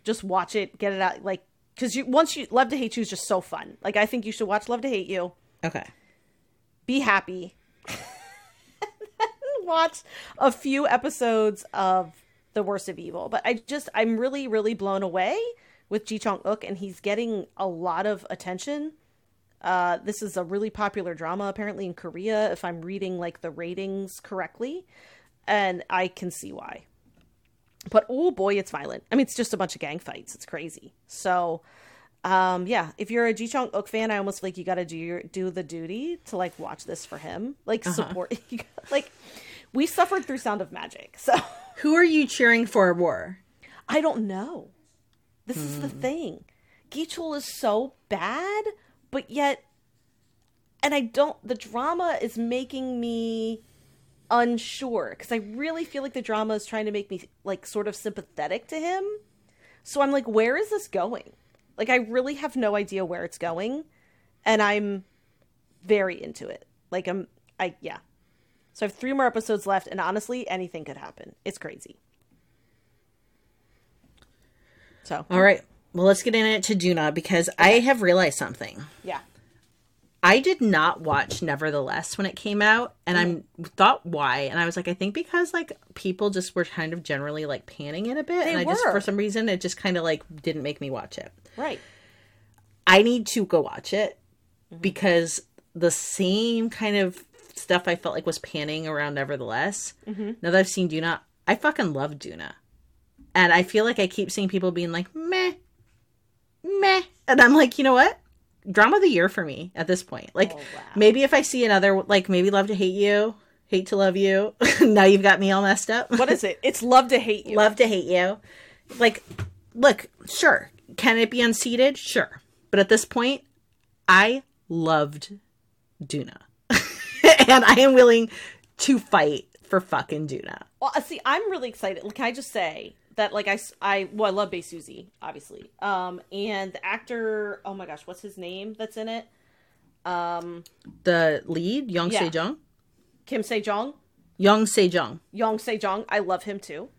Just watch it. Get it out. Like, because you once you Love to Hate You is just so fun. Like, I think you should watch Love to Hate You. Okay. Be happy. And then watch a few episodes of The Worst of Evil. But I just, I'm really, really blown away with Ji Chang-wook, and he's getting a lot of attention. Uh, this is a really popular drama apparently in Korea, if I'm reading like the ratings correctly, and I can see why. But oh boy, it's violent. I mean, it's just a bunch of gang fights. It's crazy. So, um, yeah, if you're a Ji Chang-wook fan, I almost feel like you got to do your, do the duty to like watch this for him, like uh-huh. support. Like, we suffered through Sound of Magic. So, who are you cheering for more? I don't know. This mm. is the thing. Gi-cheol is so bad. But yet, and I don't, the drama is making me unsure, because I really feel like the drama is trying to make me, like, sort of sympathetic to him. So I'm like, where is this going? Like, I really have no idea where it's going, and I'm very into it. Like, I'm, I, yeah. So I have three more episodes left, and honestly, anything could happen. It's crazy. So. All right. Well, let's get into Doona, because okay. I have realized something. Yeah. I did not watch Nevertheless when it came out, and mm-hmm. I thought why, and I was like, I think because, like, people just were kind of generally, like, panning it a bit, they and I were. just, for some reason, it just kind of, like, didn't make me watch it. Right. I need to go watch it, mm-hmm. because the same kind of stuff I felt like was panning around Nevertheless, mm-hmm. now that I've seen Doona, I fucking love Doona. And I feel like I keep seeing people being like, meh. Meh. And I'm like, you know what? Drama of the year for me at this point. Like, oh, wow. Maybe if I see another, like, maybe Love to Hate You, Hate to Love You. Now you've got me all messed up. What is it? It's Love to Hate You. Love to Hate You. Like, look, sure. Can it be unseated? Sure. But at this point, I loved Doona. and I am willing to fight for fucking Doona. Well, see, I'm really excited. Can I just say that, like, I, I, well, I love Bae Suzy, obviously. Um, and the actor, oh my gosh, what's his name that's in it? Um, the lead, Young yeah. Sejong? Kim Sejong? Young Sejong. Young Sejong. I love him too.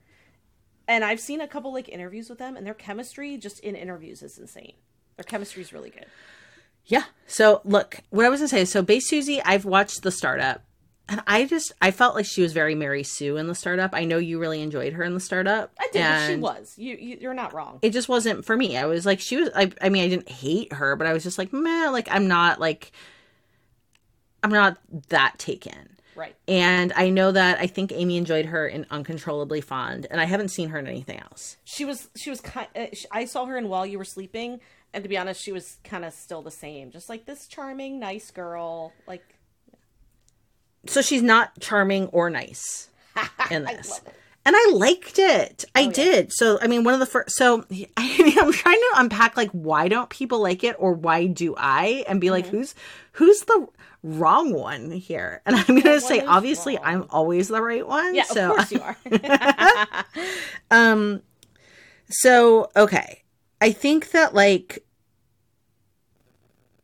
And I've seen a couple, like, interviews with them, and their chemistry just in interviews is insane. Their chemistry is really good. Yeah. So, look, what I was going to say is, so Bae Suzy, I've watched The Startup, and I just, I felt like she was very Mary Sue in The Startup. I know you really enjoyed her in The Startup. I did. She was. You, you, you're not wrong. It just wasn't for me. I was like, she was, I, I mean, I didn't hate her, but I was just like, meh, like, I'm not, like, I'm not that taken. Right. And I know that I think Amy enjoyed her in Uncontrollably Fond, and I haven't seen her in anything else. She was, she was, kind, uh, she, I saw her in While You Were Sleeping, and to be honest, she was kind of still the same. Just like this charming, nice girl. Like, yeah. So she's not charming or nice in this. I love it. And I liked it. I oh, yeah. did. So, I mean, one of the first, so I, I'm trying to unpack, like, why don't people like it, or why do I? And be mm-hmm. like, who's, who's the wrong one here? And I'm going to say, obviously, wrong. I'm always the right one. Yeah, so. Of course you are. um, so, okay. I think that, like,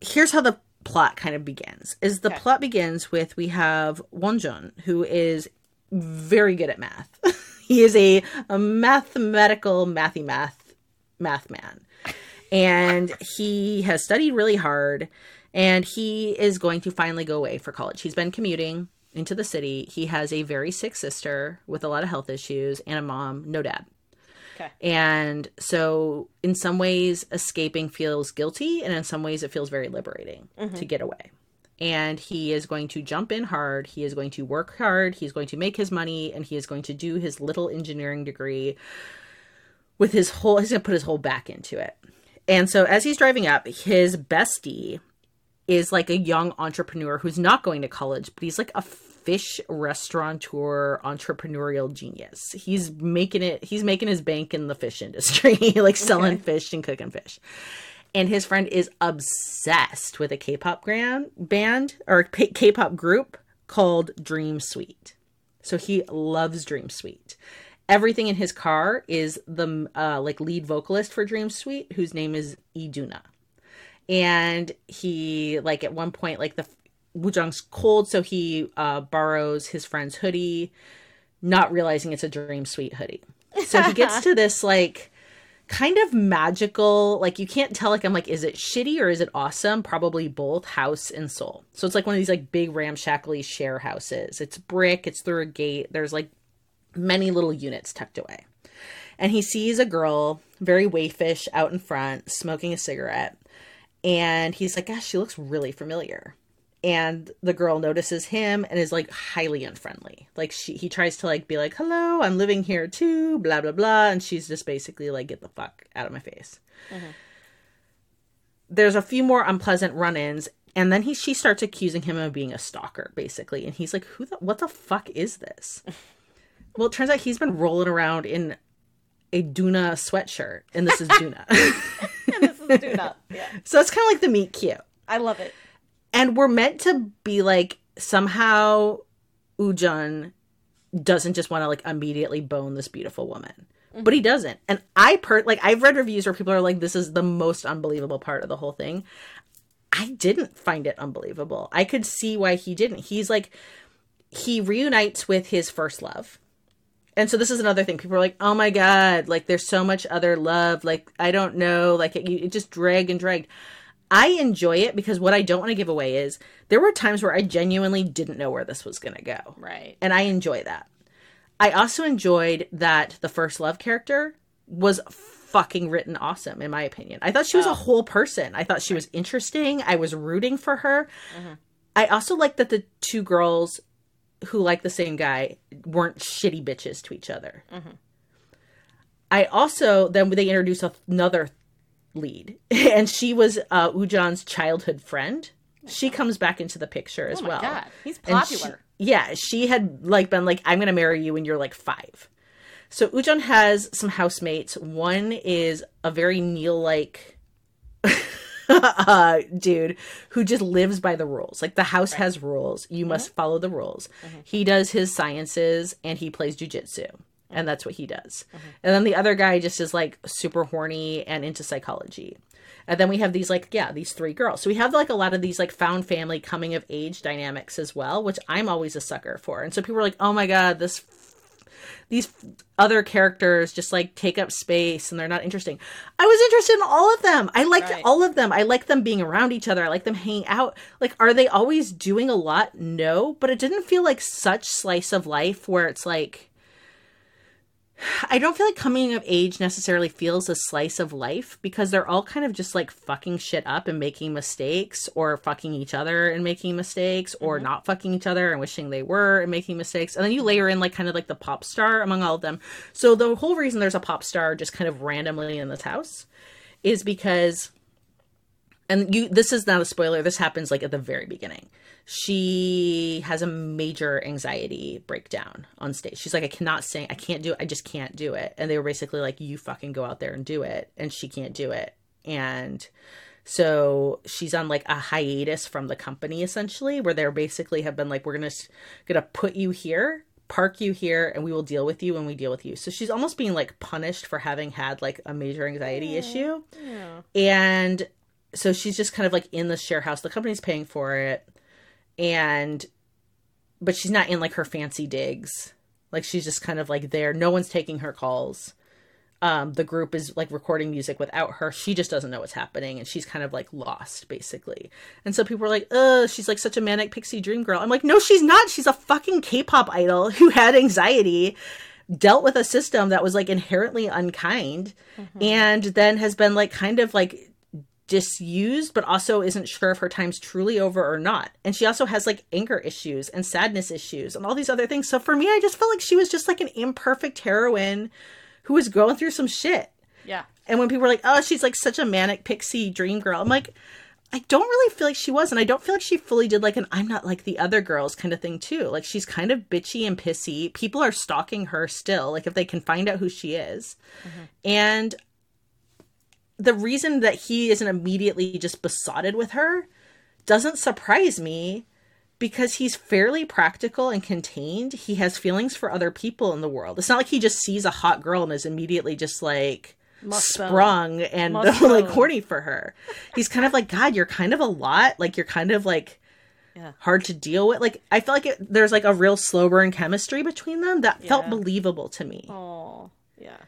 here's how the plot kind of begins. Is the okay. plot begins with, we have Won Jun, who is very good at math. He is a, a mathematical, mathy math, math man. And he has studied really hard, and he is going to finally go away for college. He's been commuting into the city. He has a very sick sister with a lot of health issues and a mom, no dad. Okay. And so in some ways escaping feels guilty, and in some ways it feels very liberating mm-hmm. to get away. And he is going to jump in hard. He is going to work hard. He's going to make his money, and he is going to do his little engineering degree with his whole, he's going to put his whole back into it. And so as he's driving up, his bestie is like a young entrepreneur who's not going to college, but he's like a fish restaurateur, entrepreneurial genius. He's making it, he's making his bank in the fish industry, like okay. selling fish and cooking fish. And his friend is obsessed with a K-pop grand, band or K-pop group called Dream Sweet. So he loves Dream Sweet. Everything in his car is the uh, like lead vocalist for Dream Sweet, whose name is Lee Doona. And he, like, at one point, like, the Woojong's cold, so he uh, borrows his friend's hoodie, not realizing it's a Dream Sweet hoodie. So he gets to this, like, kind of magical, like, you can't tell, like, I'm like, is it shitty or is it awesome? Probably both, house in Seoul. So it's like one of these, like, big ramshackly share houses. It's brick, it's through a gate, there's, like, many little units tucked away. And he sees a girl, very waifish, out in front, smoking a cigarette. And he's like, gosh, she looks really familiar. And the girl notices him and is, like, highly unfriendly. Like, she, he tries to, like, be like, hello, I'm living here too, blah, blah, blah. And she's just basically like, get the fuck out of my face. Mm-hmm. There's a few more unpleasant run-ins. And then he, she starts accusing him of being a stalker, basically. And he's like, who the, what the fuck is this? Well, it turns out he's been rolling around in a Doona sweatshirt. And this is Doona. And this is Doona. Yeah. So it's kind of like the meet cute. I love it. And we're meant to be like, somehow Woo-jun doesn't just want to, like, immediately bone this beautiful woman. Mm-hmm. But he doesn't. And I, per- like, I've read reviews where people are like, this is the most unbelievable part of the whole thing. I didn't find it unbelievable. I could see why he didn't. He's like, he reunites with his first love. And so this is another thing. People are like, oh my God, like, there's so much other love. Like, I don't know. Like, it, it just dragged and dragged. I enjoy it because what I don't want to give away is there were times where I genuinely didn't know where this was going to go. Right. And I enjoy that. I also enjoyed that the first love character was fucking written awesome, in my opinion. I thought she was oh. a whole person. I thought she was interesting. I was rooting for her. Mm-hmm. I also liked that the two girls who like the same guy weren't shitty bitches to each other. Mm-hmm. I also, then they introduced another lead, and she was uh Woo-jun's childhood friend. Oh, she comes back into the picture as oh my well God. He's popular. She, yeah she had like been like, I'm gonna marry you when you're like five. So Woo-jun has some housemates. One is a very Neil like uh, dude who just lives by the rules. Like, the house right. has rules. You mm-hmm. must follow the rules. Mm-hmm. He does his sciences and he plays jujitsu. Mm-hmm. And that's what he does. Mm-hmm. And then the other guy just is, like, super horny and into psychology. And then we have these, like, yeah, these three girls. So we have, like, a lot of these, like, found family coming of age dynamics as well, which I'm always a sucker for. And so people are like, oh my God, this, these other characters just, like, take up space and they're not interesting. I was interested in all of them. I liked right. all of them. I like them being around each other. I like them hanging out. Like, are they always doing a lot? No, but it didn't feel like such slice of life where it's like, I don't feel like coming of age necessarily feels a slice of life because they're all kind of just like fucking shit up and making mistakes or fucking each other and making mistakes or mm-hmm. not fucking each other and wishing they were and making mistakes. And then you layer in like kind of like the pop star among all of them. So the whole reason there's a pop star just kind of randomly in this house is because, and you, this is not a spoiler. This happens like at the very beginning. She has a major anxiety breakdown on stage. She's like, I cannot sing. I can't do it. I just can't do it. And they were basically like, you fucking go out there and do it. And she can't do it. And so she's on like a hiatus from the company essentially, where they're basically have been like, we're going to going to put you here, park you here, and we will deal with you when we deal with you. So she's almost being like punished for having had like a major anxiety yeah. issue. Yeah. And so she's just kind of like in the share house. The company's paying for it. And, but she's not in like her fancy digs. Like she's just kind of like there. No one's taking her calls. Um, the group is like recording music without her. She just doesn't know what's happening. And she's kind of like lost basically. And so people are like, oh, she's like such a manic pixie dream girl. I'm like, no, she's not. She's a fucking K-pop idol who had anxiety, dealt with a system that was like inherently unkind. Mm-hmm. And then has been like kind of like disused, but also isn't sure if her time's truly over or not. And she also has like anger issues and sadness issues and all these other things. So for me, I just felt like she was just like an imperfect heroine who was going through some shit. Yeah. And when people were like, oh, she's like such a manic pixie dream girl, I'm like, I don't really feel like she was. And I don't feel like she fully did like an I'm not like the other girls kind of thing too. Like she's kind of bitchy and pissy. People are stalking her still, like if they can find out who she is. Mm-hmm. And the reason that he isn't immediately just besotted with her doesn't surprise me because he's fairly practical and contained. He has feelings for other people in the world. It's not like he just sees a hot girl and is immediately just like Must sprung go. and like horny for her. He's kind of like, God, you're kind of a lot. Like, you're kind of like yeah. hard to deal with. Like, I feel like it, there's like a real slow burn chemistry between them that yeah. felt believable to me. Oh, yeah.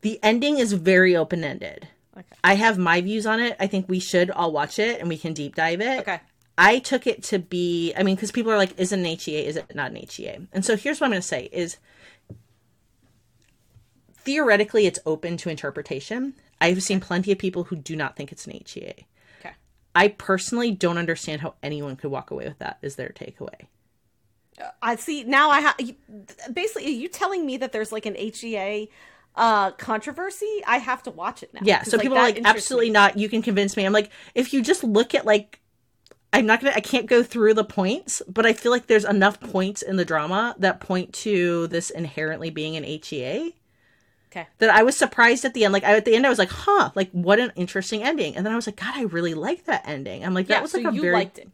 The ending is very open-ended. Okay. I have my views on it. I think we should all watch it and we can deep dive it. Okay. I took it to be, I mean, because people are like, is it an H E A? Is it not an H E A? And so here's what I'm going to say is, theoretically, it's open to interpretation. I've seen plenty of people who do not think it's an H E A. Okay. I personally don't understand how anyone could walk away with that as their takeaway. I see. Now I have, basically, are you telling me that there's like an H E A uh controversy? I have to watch it now. Yeah, so like, people are like, absolutely me. Not, you can convince me. I'm like, if you just look at like, I'm not gonna, I can't go through the points, but I feel like there's enough points in the drama that point to this inherently being an H E A. Okay. That I was surprised at the end. Like I, at the end I was like, huh, like what an interesting ending. And then I was like, God, I really like that ending. I'm like, that yeah, was like so a you very liked it.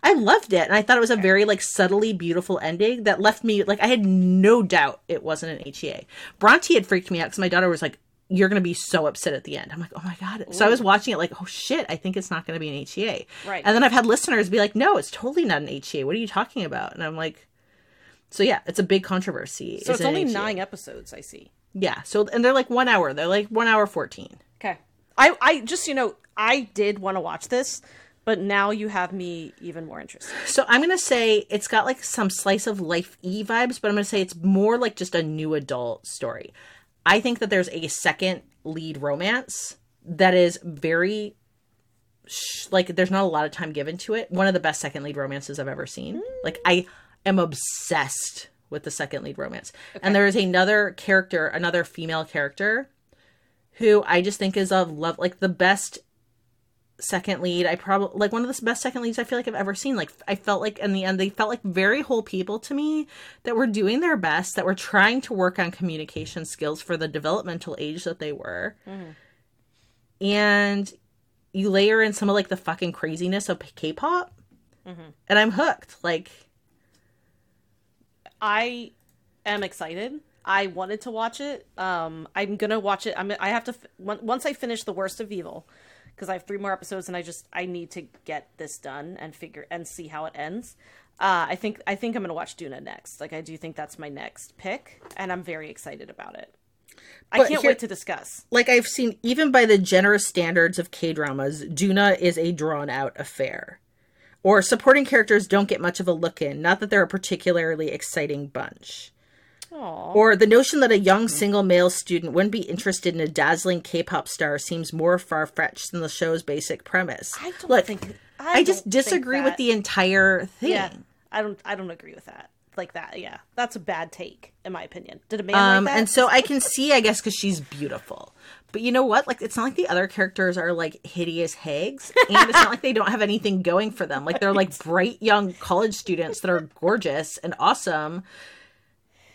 I loved it. And I thought it was a very, like, subtly beautiful ending that left me, like, I had no doubt it wasn't an H E A. Bronte had freaked me out because my daughter was like, you're going to be so upset at the end. I'm like, oh, my God. Ooh. So I was watching it like, oh, shit, I think it's not going to be an H E A. Right. And then I've had listeners be like, no, it's totally not an H E A. What are you talking about? And I'm like, so, yeah, it's a big controversy. So it's only nine episodes, I see. Yeah. So, and they're like one hour. They're like one hour fourteen. Okay. I, I just, you know, I did want to watch this. But now you have me even more interested. So I'm going to say it's got like some slice of life-y vibes, but I'm going to say it's more like just a new adult story. I think that there's a second lead romance that is very, sh- like there's not a lot of time given to it. One of the best second lead romances I've ever seen. Mm. Like I am obsessed with the second lead romance. Okay. And there is another character, another female character who I just think is of love, like the best second lead I probably like one of the best second leads I feel like I've ever seen. Like I felt like in the end they felt like very whole people to me that were doing their best, that were trying to work on communication skills for the developmental age that they were. Mm-hmm. And you layer in some of, like, the fucking craziness of K-pop, mm-hmm. and I'm hooked. Like, I am excited. I wanted to watch it. Um, I'm gonna watch it. I'm. I have to f- once I finish The Worst of Evil, because I have three more episodes, and I just I need to get this done and figure and see how it ends. Uh, I think I think I'm gonna watch Doona next. Like, I do think that's my next pick, and I'm very excited about it. But I can't here, wait to discuss. Like, I've seen, even by the generous standards of K-dramas, Doona is a drawn-out affair. Or supporting characters don't get much of a look in, not that they're a particularly exciting bunch. Aww. Or the notion that a young single male student wouldn't be interested in a dazzling K-pop star seems more far-fetched than the show's basic premise. I don't look, think... I, I just disagree with the entire thing. Yeah, I don't. I don't agree with that. Like that, yeah. That's a bad take, in my opinion. Did a man um, like that? And so I can see, I guess, because she's beautiful. But you know what? Like, it's not like the other characters are, like, hideous hags. And it's not like they don't have anything going for them. Like, they're, like, bright young college students that are gorgeous and awesome.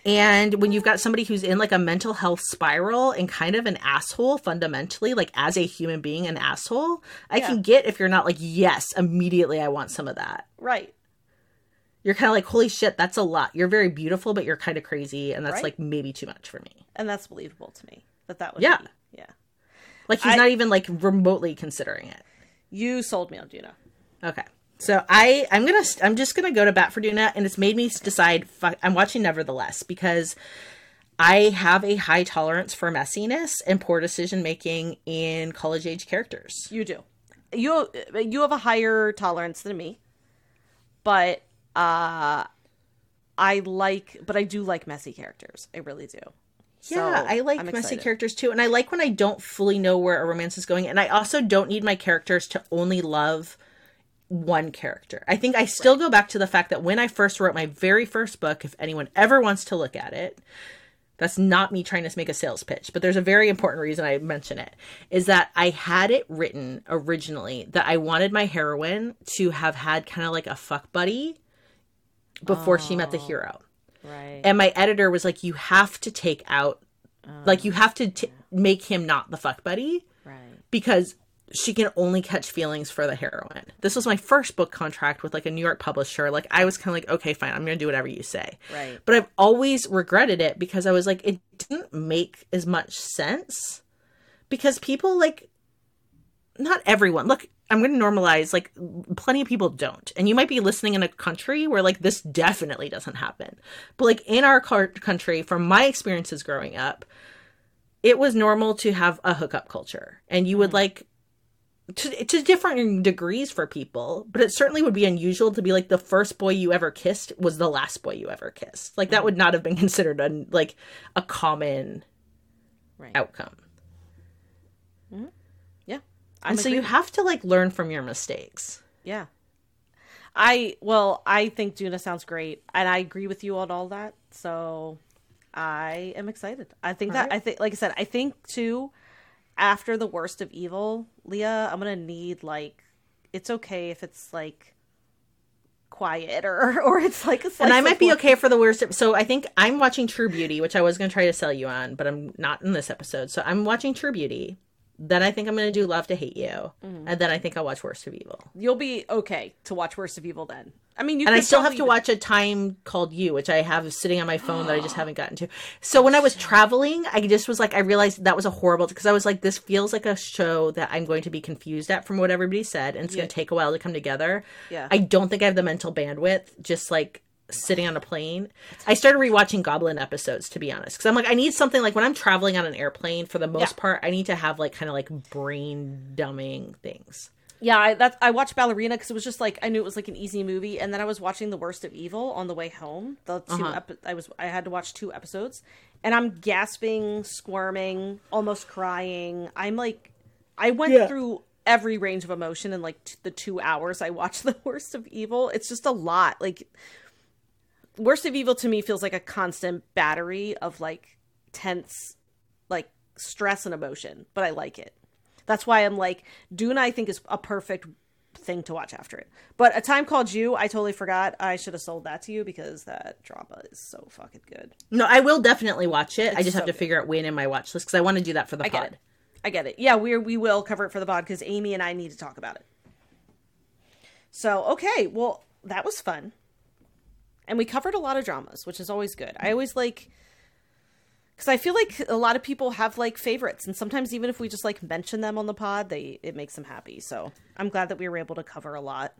And when you've got somebody who's in, like, a mental health spiral and kind of an asshole fundamentally, like, as a human being, an asshole, I yeah. can get if you're not like, yes, immediately I want some of that. Right. You're kind of like, holy shit, that's a lot. You're very beautiful, but you're kind of crazy. And that's, right? like, maybe too much for me. And that's believable to me that that would yeah. be. Yeah. Like, he's I... not even, like, remotely considering it. You sold me on Doona. Okay. So I, I'm gonna, I'm just gonna go to bat for Doona, and it's made me decide. Fuck, I'm watching Nevertheless because I have a high tolerance for messiness and poor decision making in college age characters. You do, you, you have a higher tolerance than me, but uh, I like, but I do like messy characters. I really do. Yeah, so I like messy characters too, and I like when I don't fully know where a romance is going, and I also don't need my characters to only love one character. I think I still go back to the fact that when I first wrote my very first book, if anyone ever wants to look at it, that's not me trying to make a sales pitch, but there's a very important reason I mention it, is that I had it written originally that I wanted my heroine to have had kind of like a fuck buddy before oh, she met the hero. Right. And my editor was like, you have to take out, um, like you have to t- make him not the fuck buddy. Right. Because she can only catch feelings for the heroine. This was my first book contract with, like, a New York publisher. Like, I was kind of like, okay, fine, I'm going to do whatever you say. Right. But I've always regretted it because I was like, it didn't make as much sense because people, like, not everyone. Look, I'm going to normalize, like, plenty of people don't. And you might be listening in a country where, like, this definitely doesn't happen. But, like, in our country, from my experiences growing up, it was normal to have a hookup culture. And you mm. would, like... To, to different degrees for people, but it certainly would be unusual to be like the first boy you ever kissed was the last boy you ever kissed. Like, that would not have been considered a, like a common right. outcome. Mm-hmm. Yeah. I'm and agreeing. So you have to like learn from your mistakes. Yeah. I, well, I think Doona sounds great, and I agree with you on all that. So I am excited. I think all that, right. I think, like I said, I think too, after The Worst of Evil, Leah, I'm gonna need, like, it's okay if it's like quiet or or it's like a slice and I might be life. Okay for The Worst of, so I think I'm watching True Beauty, which I was gonna try to sell you on, but I'm not in this episode. So I'm watching True Beauty, then I think I'm gonna do Love to Hate You, mm-hmm. and then I think I'll watch Worst of Evil. You'll be okay to watch Worst of Evil then. I mean, you and I still have to watch A Time Called You, which I have sitting on my phone that I just haven't gotten to. So when I was traveling, I just was like, I realized that was a horrible, because I was like, this feels like a show that I'm going to be confused at from what everybody said, and it's yeah. going to take a while to come together. Yeah, I don't think I have the mental bandwidth, just like sitting on a plane. I started rewatching Goblin episodes, to be honest, because I'm like, I need something, like when I'm traveling on an airplane, for the most yeah. part, I need to have like kind of like brain dumbing things. Yeah, I, that, I watched Ballerina because it was just like, I knew it was like an easy movie. And then I was watching The Worst of Evil on the way home. The two uh-huh. ep- I was I had to watch two episodes. And I'm gasping, squirming, almost crying. I'm like, I went yeah. through every range of emotion in like t- the two hours I watched The Worst of Evil. It's just a lot. Like, Worst of Evil to me feels like a constant battery of like tense, like stress and emotion. But I like it. That's why I'm like, Doona, I think, is a perfect thing to watch after it. But A Time Called You, I totally forgot. I should have sold that to you because that drama is so fucking good. No, I will definitely watch it. It's I just so have to good. figure out when in my watch list because I want to do that for the I pod. Get it. I get it. Yeah, we we will cover it for the pod because Amy and I need to talk about it. So, okay, well, that was fun. And we covered a lot of dramas, which is always good. I always like... Because I feel like a lot of people have, like, favorites. And sometimes even if we just, like, mention them on the pod, they it makes them happy. So I'm glad that we were able to cover a lot.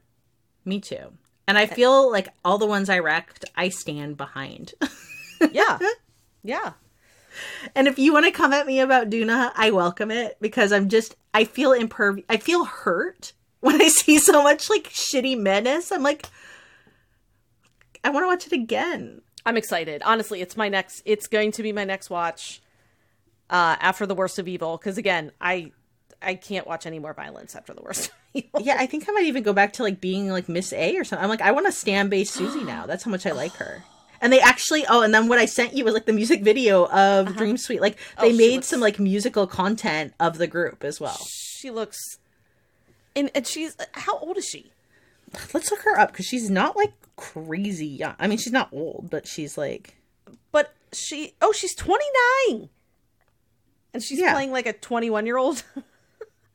Me too. And I feel like all the ones I wrecked, I stand behind. Yeah. Yeah. And if you want to come at me about Doona, I welcome it. Because I'm just, I feel imperv- I feel hurt when I see so much, like, shitty menace. I'm like, I want to watch it again. I'm excited. Honestly, it's my next, it's going to be my next watch uh, after The Worst of Evil. Because again, I I can't watch any more violence after The Worst of Evil. Yeah, I think I might even go back to like being like Miss A or something. I'm like, I want a stand-based Susie now. That's how much I like her. And they actually, oh, and then what I sent you was like the music video of uh-huh. Dream Sweet. Like they oh, made looks... some like musical content of the group as well. She looks, and, and she's, how old is she? Let's look her up because she's not like crazy young. I mean, she's not old, but she's like. But she, oh, she's twenty-nine, and she's yeah. playing like a twenty-one-year-old.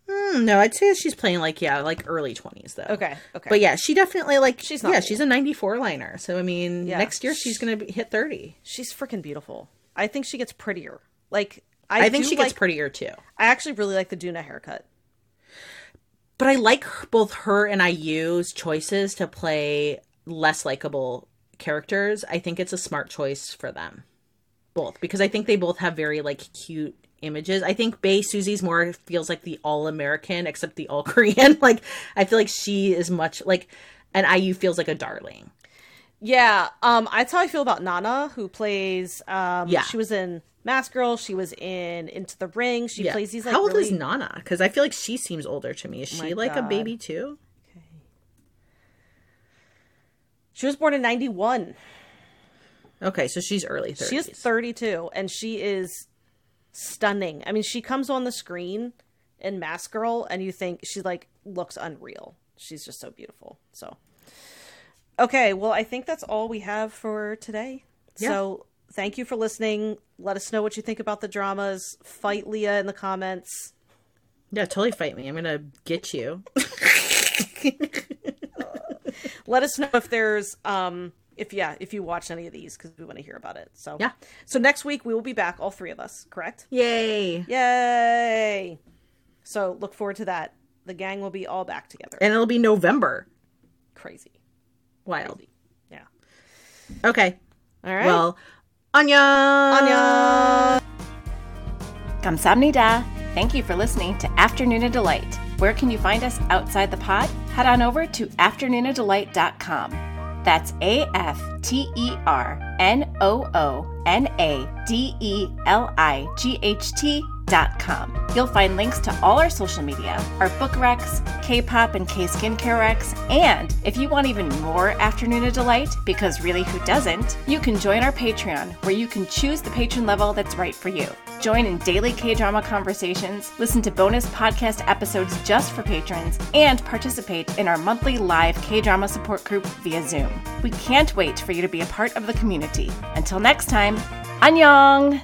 mm, no, I'd say she's playing like yeah, like early twenties though. Okay, okay. But yeah, she definitely like she's not yeah, old. She's a ninety-four liner. So I mean, yeah. next year she's gonna be, hit thirty. She's freaking beautiful. I think she gets prettier. Like I, I think she gets like, prettier too. I actually really like the Doona haircut. But I like both her and I U's choices to play less likable characters. I think it's a smart choice for them both because I think they both have very like cute images. I think Bae Susie's more feels like the all American except the all Korean. Like I feel like she is much like, and I U feels like a darling. Yeah, um, that's how I feel about Nana, who plays. Um, yeah, she was in Mask Girl. She was in Into the Ring. She yeah. plays these. Like, how old really... is Nana? Because I feel like she seems older to me. Is she oh like God. a baby too? Okay. She was born in ninety-one. Okay, so she's early thirties. She's thirty-two, and she is stunning. I mean, she comes on the screen in Mask Girl, and you think she like looks unreal. She's just so beautiful. So. Okay, well, I think that's all we have for today. Yeah. So thank you for listening. Let us know what you think about the dramas. Fight Leah in the comments. Yeah, totally fight me. I'm going to get you. Let us know if there's, um, if, yeah, if you watch any of these because we want to hear about it. So yeah. So next week we will be back, all three of us, correct? Yay. Yay. So look forward to that. The gang will be all back together. And it'll be November. Crazy. Wild. Yeah. Okay. All right. Well, annyeong. Annyeong. Kamsahamnida. Thank you for listening to Afternoon of Delight. Where can you find us outside the pod? Head on over to afternoon of delight dot com. That's A F T E R N O O N A D E L I G H T dot com. You'll find links to all our social media, our book recs, K-pop and K-skincare recs, and if you want even more Afternoon of Delight, because really who doesn't, you can join our Patreon, where you can choose the patron level that's right for you. Join in daily K-drama conversations, listen to bonus podcast episodes just for patrons, and participate in our monthly live K-drama support group via Zoom. We can't wait for you to be a part of the community. Until next time, annyeong!